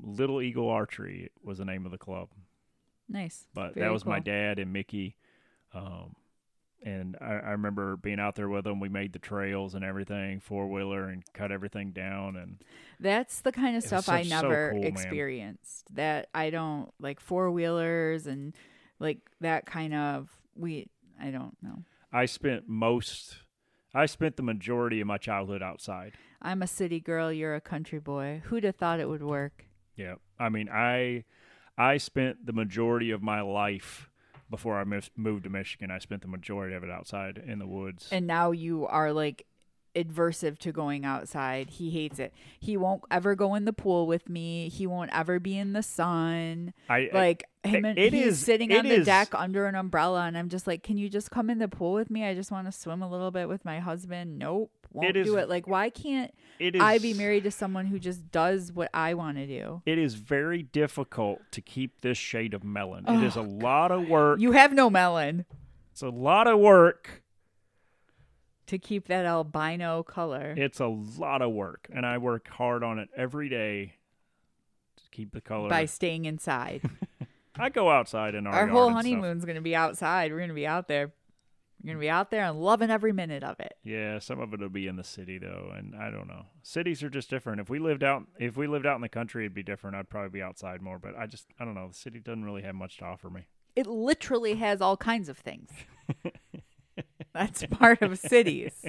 Little Eagle Archery was the name of the club. Nice. But very, that was cool. My dad and Mickey. And I remember being out there with them. We made the trails and everything, four-wheeler, and cut everything down. And that's the kind of stuff I never experienced. That I don't, like, four-wheelers and, like, that kind of, I don't know. I spent the majority of my childhood outside. I'm a city girl. You're a country boy. Who'd have thought it would work? Yeah. I mean, I spent the majority of my life before I moved to Michigan, I spent the majority of it outside in the woods. And now you are, like, aversive to going outside. He hates it. He won't ever go in the pool with me. He won't ever be in the sun. He's sitting on the deck under an umbrella, and I'm just like, can you just come in the pool with me? I just want to swim a little bit with my husband. Nope. Won't do it. Like, why can't I be married to someone who just does what I want to do? It is very difficult to keep this shade of melon. Oh, it is a lot of work. You have no melon. It's a lot of work to keep that albino color. It's a lot of work, and I work hard on it every day to keep the color by staying inside. I go outside in our yard whole honeymoon's going to be outside. We're going to be out there. You're going to be out there and loving every minute of it. Yeah, some of it will be in the city, though, and I don't know. Cities are just different. If we lived out in the country, it'd be different. I'd probably be outside more, but I don't know. The city doesn't really have much to offer me. It literally has all kinds of things. That's part of cities.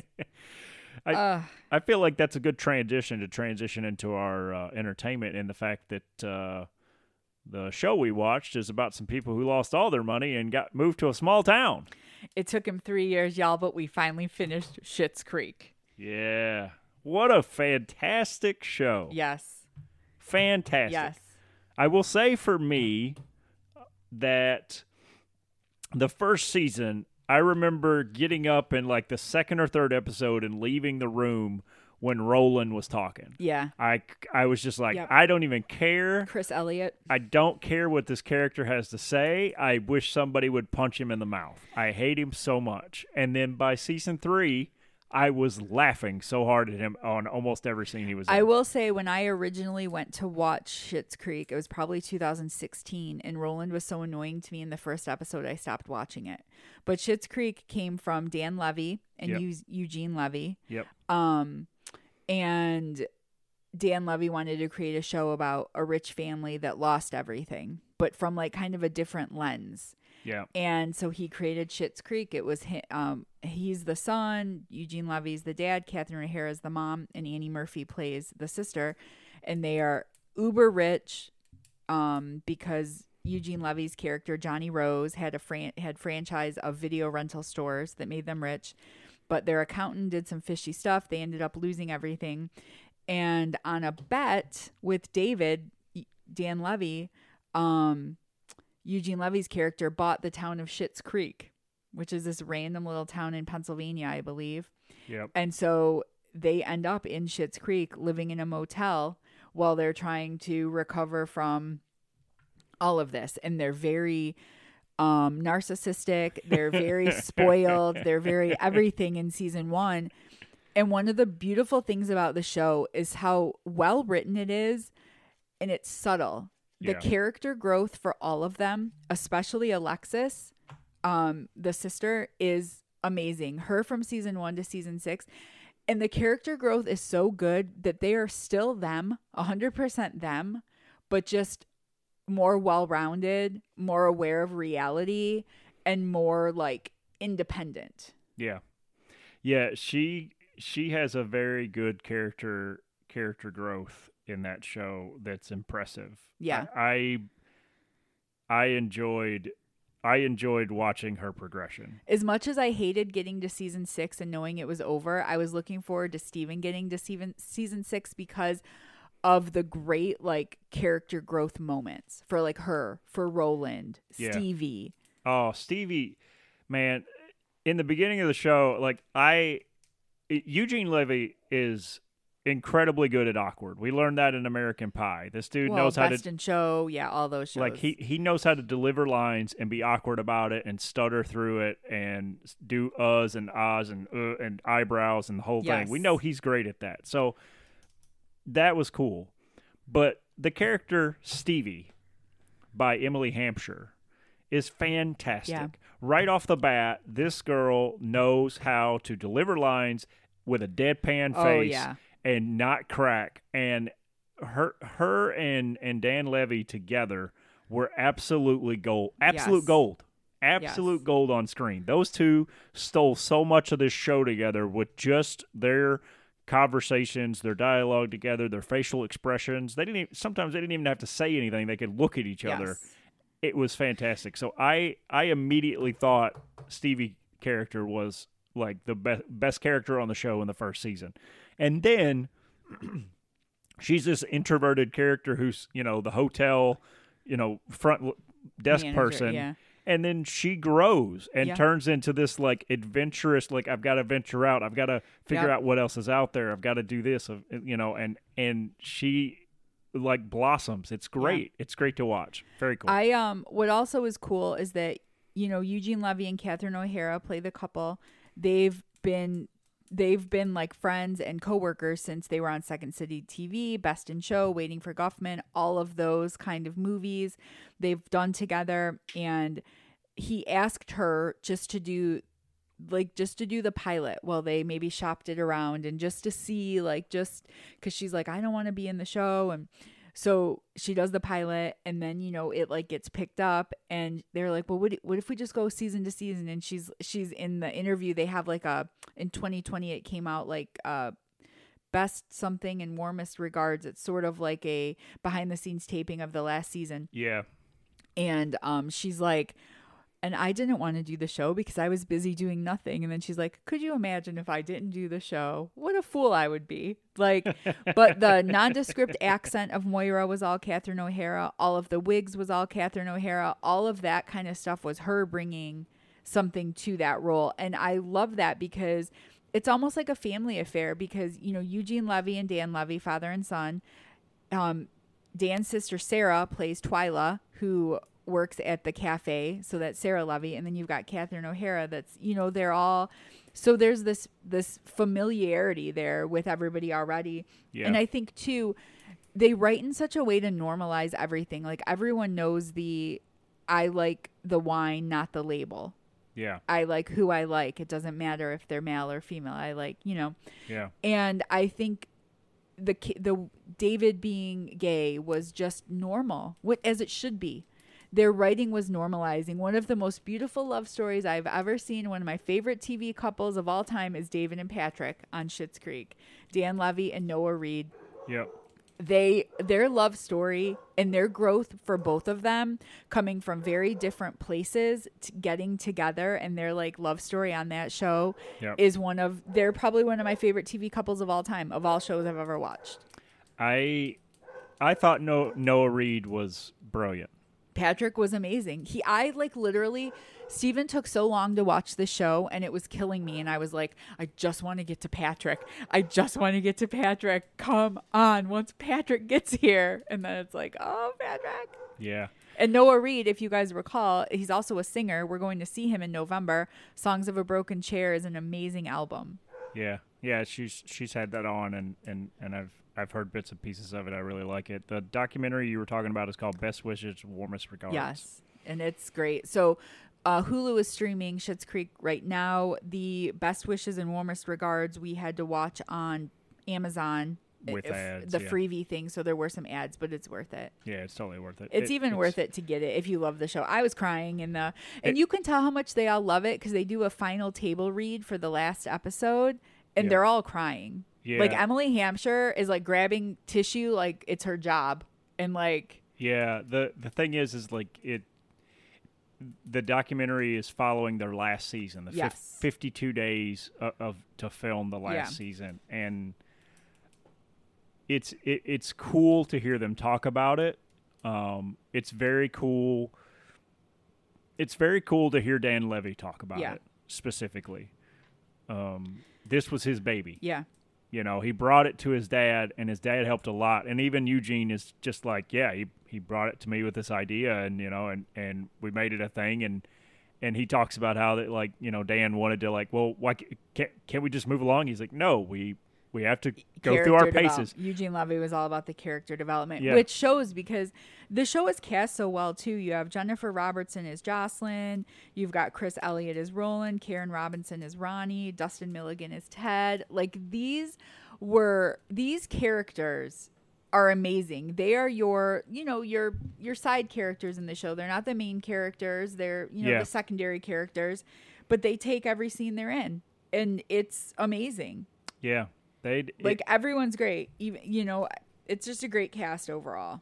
I feel like that's a good transition into our entertainment, and the fact that the show we watched is about some people who lost all their money and got moved to a small town. It took him 3 years, y'all, but we finally finished Schitt's Creek. Yeah. What a fantastic show. Yes. Fantastic. Yes. I will say for me that the first season, I remember getting up in like the second or third episode and leaving the room when Roland was talking. Yeah. I was just like, yep. I don't even care. Chris Elliott. I don't care what this character has to say. I wish somebody would punch him in the mouth. I hate him so much. And then by season 3, I was laughing so hard at him on almost every scene he was in. I will say, when I originally went to watch Schitt's Creek, it was probably 2016, and Roland was so annoying to me in the first episode, I stopped watching it. But Schitt's Creek came from Dan Levy and Eugene Levy. Yep. And Dan Levy wanted to create a show about a rich family that lost everything, but from like kind of a different lens. Yeah. And so he created Schitt's Creek. It was him, he's the son, Eugene Levy's the dad, Catherine O'Hara is the mom, and Annie Murphy plays the sister. And they are uber rich because Eugene Levy's character, Johnny Rose, had a franchise of video rental stores that made them rich. But their accountant did some fishy stuff. They ended up losing everything. And on a bet with David, Dan Levy, Eugene Levy's character bought the town of Schitt's Creek, which is this random little town in Pennsylvania, I believe. Yep. And so they end up in Schitt's Creek living in a motel while they're trying to recover from all of this. And they're very... narcissistic. They're very spoiled. They're very everything in season 1. And one of the beautiful things about the show is how well written it is, and it's subtle. The character growth for all of them, especially Alexis, the sister, is amazing. Her from season 1 to season 6. And the character growth is so good that they are still them, 100% them, but just more well-rounded, more aware of reality, and more like independent. Yeah. She has a very good character growth in that show. That's impressive. Yeah. I enjoyed watching her progression. As much as I hated getting to season 6 and knowing it was over, I was looking forward to Steven getting to season 6 because of the great like character growth moments for like her, for Roland, Stevie. Oh, Stevie, man, in the beginning of the show, like Eugene Levy is incredibly good at awkward. We learned that in American Pie. This dude knows how to Best in Show, all those shows. Like he knows how to deliver lines and be awkward about it and stutter through it and do uhs and ahs and eyebrows and the whole thing. We know he's great at that. So that was cool. But the character Stevie by Emily Hampshire is fantastic. Yeah. Right off the bat, this girl knows how to deliver lines with a deadpan face and not crack. And her and Dan Levy together were absolutely gold. Gold. Absolute gold on screen. Those two stole so much of this show together with just their conversations, their dialogue together, their facial expressions. Sometimes they didn't even have to say anything. They could look at each other. It was fantastic. So I immediately thought Stevie character was like the best character on the show in the first season. And then she's this introverted character who's, the hotel, front desk manager, person. Yeah. And then she grows and turns into this like adventurous, like I've got to venture out. I've got to figure out what else is out there. I've got to do this, and she like blossoms. It's great. Yeah. It's great to watch. Very cool. What also is cool is that, Eugene Levy and Catherine O'Hara play the couple. They've been They've been like friends and coworkers since they were on Second City TV, Best in Show, Waiting for Guffman, all of those kind of movies they've done together. And he asked her just to do the pilot while they maybe shopped it around and just to see, like, just because she's like, I don't want to be in the show. And so she does the pilot, and then, you know, it like gets picked up, and they're like, well, what if we just go season to season? And she's in the interview, they have like in 2020, it came out like Best Something and Warmest Regards. It's sort of like a behind the scenes taping of the last season. Yeah. And she's like, and I didn't want to do the show because I was busy doing nothing. And then she's like, could you imagine if I didn't do the show? What a fool I would be. Like, but the nondescript accent of Moira was all Catherine O'Hara. All of the wigs was all Catherine O'Hara. All of that kind of stuff was her bringing something to that role. And I love that because it's almost like a family affair because, you know, Eugene Levy and Dan Levy, father and son. Dan's sister Sarah plays Twyla, who works at the cafe, so that's Sarah Levy, and then you've got Catherine O'Hara. That's, you know, they're all, so there's this familiarity there with everybody already. Yeah. And I think too, they write in such a way to normalize everything. Like, everyone knows I like the wine, not the label. Yeah. I like who I like. It doesn't matter if they're male or female. I like, you know. Yeah. And I think the David being gay was just normal, as it should be. Their writing was normalizing. One of the most beautiful love stories I've ever seen. One of my favorite TV couples of all time is David and Patrick on Schitt's Creek. Dan Levy and Noah Reed. Yep. Their love story and their growth for both of them, coming from very different places, to getting together, and their like love story on that show is they're probably one of my favorite TV couples of all time, of all shows I've ever watched. I thought Noah Reed was brilliant. Patrick was amazing. Steven took so long to watch the show, and it was killing me. And I was like, I just want to get to Patrick. Come on. Once Patrick gets here. And then it's like, oh, Patrick. Yeah. And Noah Reed, if you guys recall, he's also a singer. We're going to see him in November. Songs of a Broken Chair is an amazing album. Yeah. Yeah. She's had that on, and I've heard bits and pieces of it. I really like it. The documentary you were talking about is called Best Wishes, Warmest Regards. Yes, and it's great. So Hulu is streaming Schitt's Creek right now. The Best Wishes and Warmest Regards we had to watch on Amazon. With ads. The freebie thing, so there were some ads, but it's worth it. Yeah, it's totally worth it. It's worth it to get it if you love the show. I was crying and you can tell how much they all love it because they do a final table read for the last episode, and they're all crying. Yeah. Like, Emily Hampshire is like grabbing tissue like it's her job, and like, yeah, the thing is like, it, the documentary is following their last season, 52 days of to film the last season, and it's cool to hear them talk about it. It's very cool. It's very cool to hear Dan Levy talk about it specifically. This was his baby. Yeah. You know, he brought it to his dad, and his dad helped a lot. And even Eugene is just like, yeah, he brought it to me with this idea, and, you know, and we made it a thing. And he talks about how that, like, you know, Dan wanted to, like, well, why can't we just move along? He's like, no, we have to go through our paces. Eugene Levy was all about the character development, which shows because the show is cast so well, too. You have Jennifer Robertson as Jocelyn. You've got Chris Elliott as Roland. Karen Robinson as Ronnie. Dustin Milligan as Ted. Like, these characters are amazing. They are your side characters in the show. They're not the main characters. They're, you know, the secondary characters. But they take every scene they're in. And it's amazing. Yeah. Everyone's great. Even, you know, it's just a great cast overall.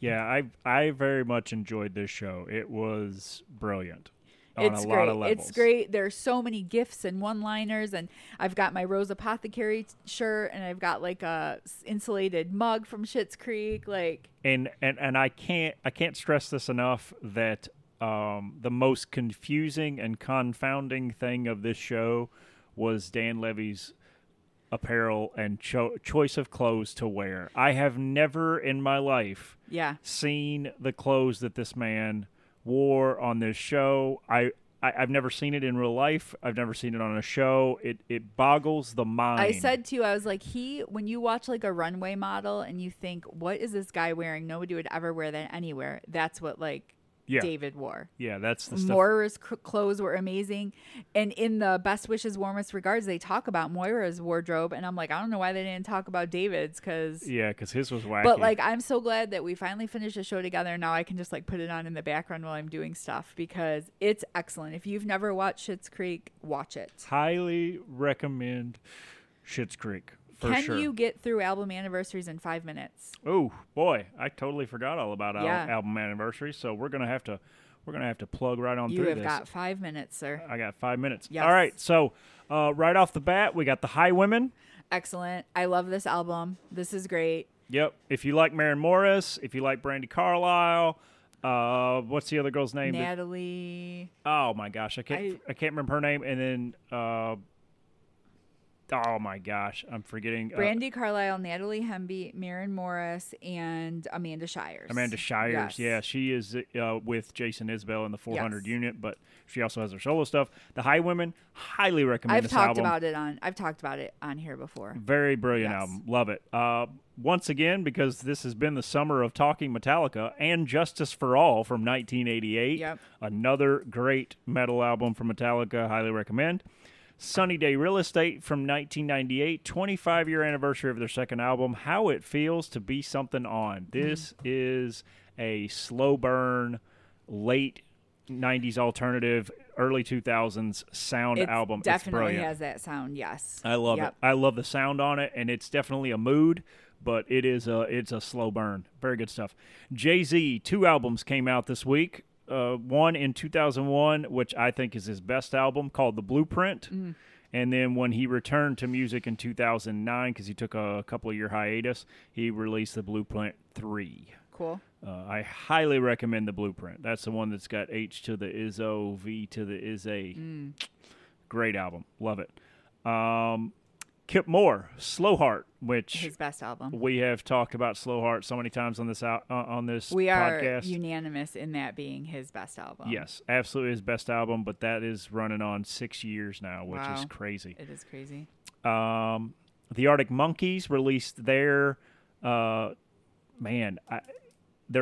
Yeah, I very much enjoyed this show. It was brilliant on a lot of levels. It's great. There's so many gifts and one-liners, and I've got my Rose Apothecary shirt, and I've got like a insulated mug from Schitt's Creek. Like, and I can't stress this enough that the most confusing and confounding thing of this show was Dan Levy's apparel and choice of clothes to wear. I have never in my life seen the clothes that this man wore on this show. I I've never seen it in real life. I've never seen it on a show. It boggles the mind. I said to you, I was like, when you watch like a runway model and you think, what is this guy wearing? Nobody would ever wear that anywhere. That's what David wore. Yeah, that's the stuff. Moira's clothes were amazing. And in the Best Wishes, Warmest Regards, they talk about Moira's wardrobe. And I'm like, I don't know why they didn't talk about David's. Because his was wacky. But I'm so glad that we finally finished the show together. And now I can just put it on in the background while I'm doing stuff because it's excellent. If you've never watched Schitt's Creek, watch it. Highly recommend Schitt's Creek. Can you get through album anniversaries in 5 minutes? Oh boy, I totally forgot all about album anniversaries. So we're gonna have to plug right on through this. You have got 5 minutes, sir. I got 5 minutes. Yes. All right. So right off the bat, we got the High Women. Excellent. I love this album. This is great. Yep. If you like Maren Morris, if you like Brandi Carlile, what's the other girl's name? Natalie. Oh my gosh, I can't remember her name. And then. Oh, my gosh. I'm forgetting. Brandi Carlile, Natalie Hemby, Maren Morris, and Amanda Shires. Amanda Shires, yes. Yeah. She is with Jason Isbell in the 400 unit, but she also has her solo stuff. The High Women, highly recommend this album. I've talked about it on here before. Very brilliant album. Love it. Once again, because this has been the summer of talking Metallica and Justice for All from 1988. Yep. Another great metal album from Metallica. Highly recommend. Sunny Day Real Estate from 1998, 25-year anniversary of their second album, How It Feels to Be Something On. This is a slow burn, late 90s alternative, early 2000s sound album. Definitely has that sound, yes. I love it. I love the sound on it, and it's definitely a mood, but it's a slow burn. Very good stuff. Jay-Z, 2 albums came out this week. One in 2001, which I think is his best album, called The Blueprint. Mm. And then when he returned to music in 2009, because he took a couple-year hiatus, he released The Blueprint 3. Cool. I highly recommend The Blueprint. That's the one that's got H to the Izzo, V to the Izzy. Mm. Great album. Love it. Kip Moore, Slow Heart, which his best album. We have talked about Slow Heart so many times on this we podcast. We are unanimous in that being his best album. Yes, absolutely his best album, but that is running on 6 years now, which is crazy. It is crazy. The Arctic Monkeys released their their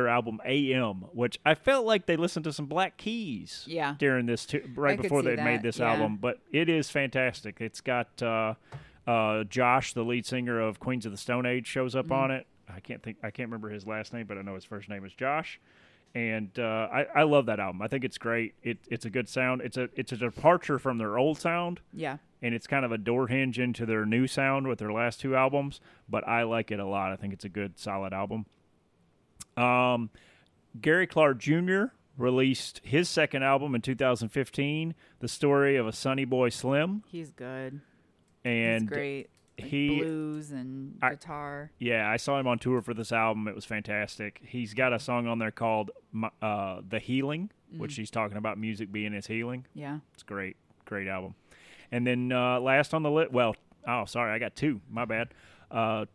album AM, which I felt like they listened to some Black Keys during this before they made this album, but it is fantastic. It's got Josh, the lead singer of Queens of the Stone Age, shows up on it. I can't remember his last name, but I know his first name is Josh. And I love that album. I think it's great. It's a good sound. It's a departure from their old sound. Yeah. And it's kind of a door hinge into their new sound with their last two albums, but I like it a lot. I think it's a good, solid album. Gary Clark Jr. released his second album in 2015, The Story of a Sonny Boy Slim. He's good. And he's great. Blues and guitar. I saw him on tour for this album. It was fantastic. He's got a song on there called The Healing, which he's talking about music being his healing. Yeah. It's great. Great album. And then last on the list, I got two. My bad.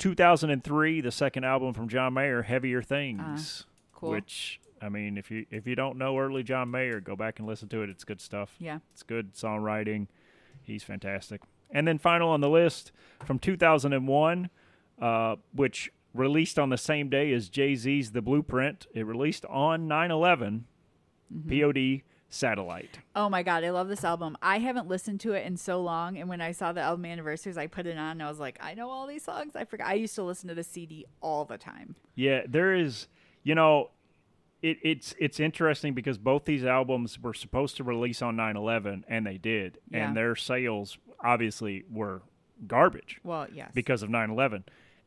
2003, the second album from John Mayer, Heavier Things. Cool. Which, I mean, if you don't know early John Mayer, go back and listen to it. It's good stuff. Yeah. It's good songwriting. He's fantastic. And then final on the list from 2001, which released on the same day as Jay-Z's The Blueprint. It released on 9/11, POD, Satellite. Oh my God, I love this album. I haven't listened to it in so long, and when I saw the album anniversaries, I put it on and I was like, I know all these songs. I forgot. I used to listen to the CD all the time. Yeah, there is, it's interesting because both these albums were supposed to release on 9/11, and they did, and their sales obviously were garbage. Well, yes. Because of 9/11.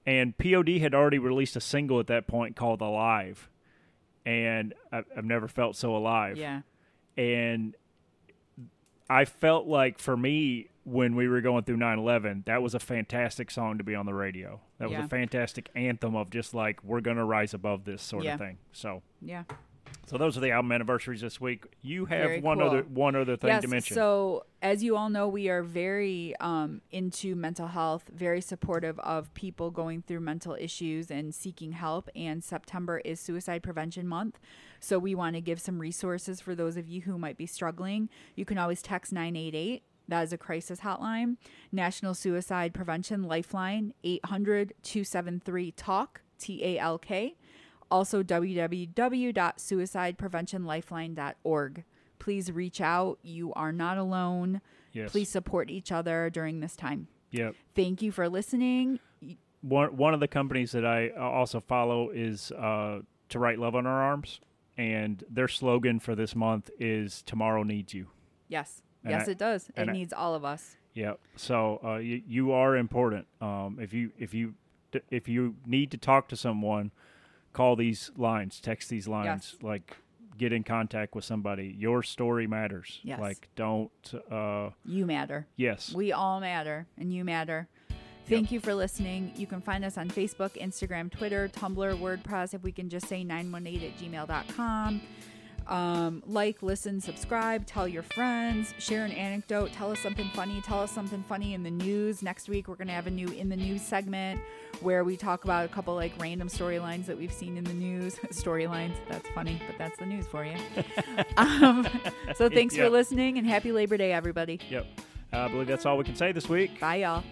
And POD had already released a single at that point called Alive, and I've never felt so alive. Yeah. And I felt like, for me, when we were going through 9/11, that was a fantastic song to be on the radio. That was a fantastic anthem of just we're going to rise above this sort of thing. So, yeah. So those are the album anniversaries this week. You have one other thing to mention. So as you all know, we are very into mental health, very supportive of people going through mental issues and seeking help. And September is Suicide Prevention Month. So we want to give some resources for those of you who might be struggling. You can always text 988. That is a crisis hotline. National Suicide Prevention Lifeline, 800-273-TALK, T-A-L-K. Also, www.suicidepreventionlifeline.org. Please reach out. You are not alone. Yes. Please support each other during this time. Yep. Thank you for listening. One of the companies that I also follow is To Write Love on Our Arms, and their slogan for this month is Tomorrow Needs You. Yes. And yes, it does. It needs all of us. Yeah. So you are important. If you need to talk to someone, call these lines, text these lines. Yes. Like, get in contact with somebody. Your story matters. Yes. Like, don't. You matter. Yes. We all matter, and you matter. Thank you for listening. You can find us on Facebook, Instagram, Twitter, Tumblr, WordPress. If we can just say 918@gmail.com. Like, listen, subscribe, tell your friends, share an anecdote, tell us something funny in the news. Next week, we're going to have a new In the News segment where we talk about a couple like random storylines that we've seen in the news. Storylines, that's funny, but that's the news for you. So thanks for listening, and happy Labor Day, everybody. Yep. I believe that's all we can say this week. Bye, y'all.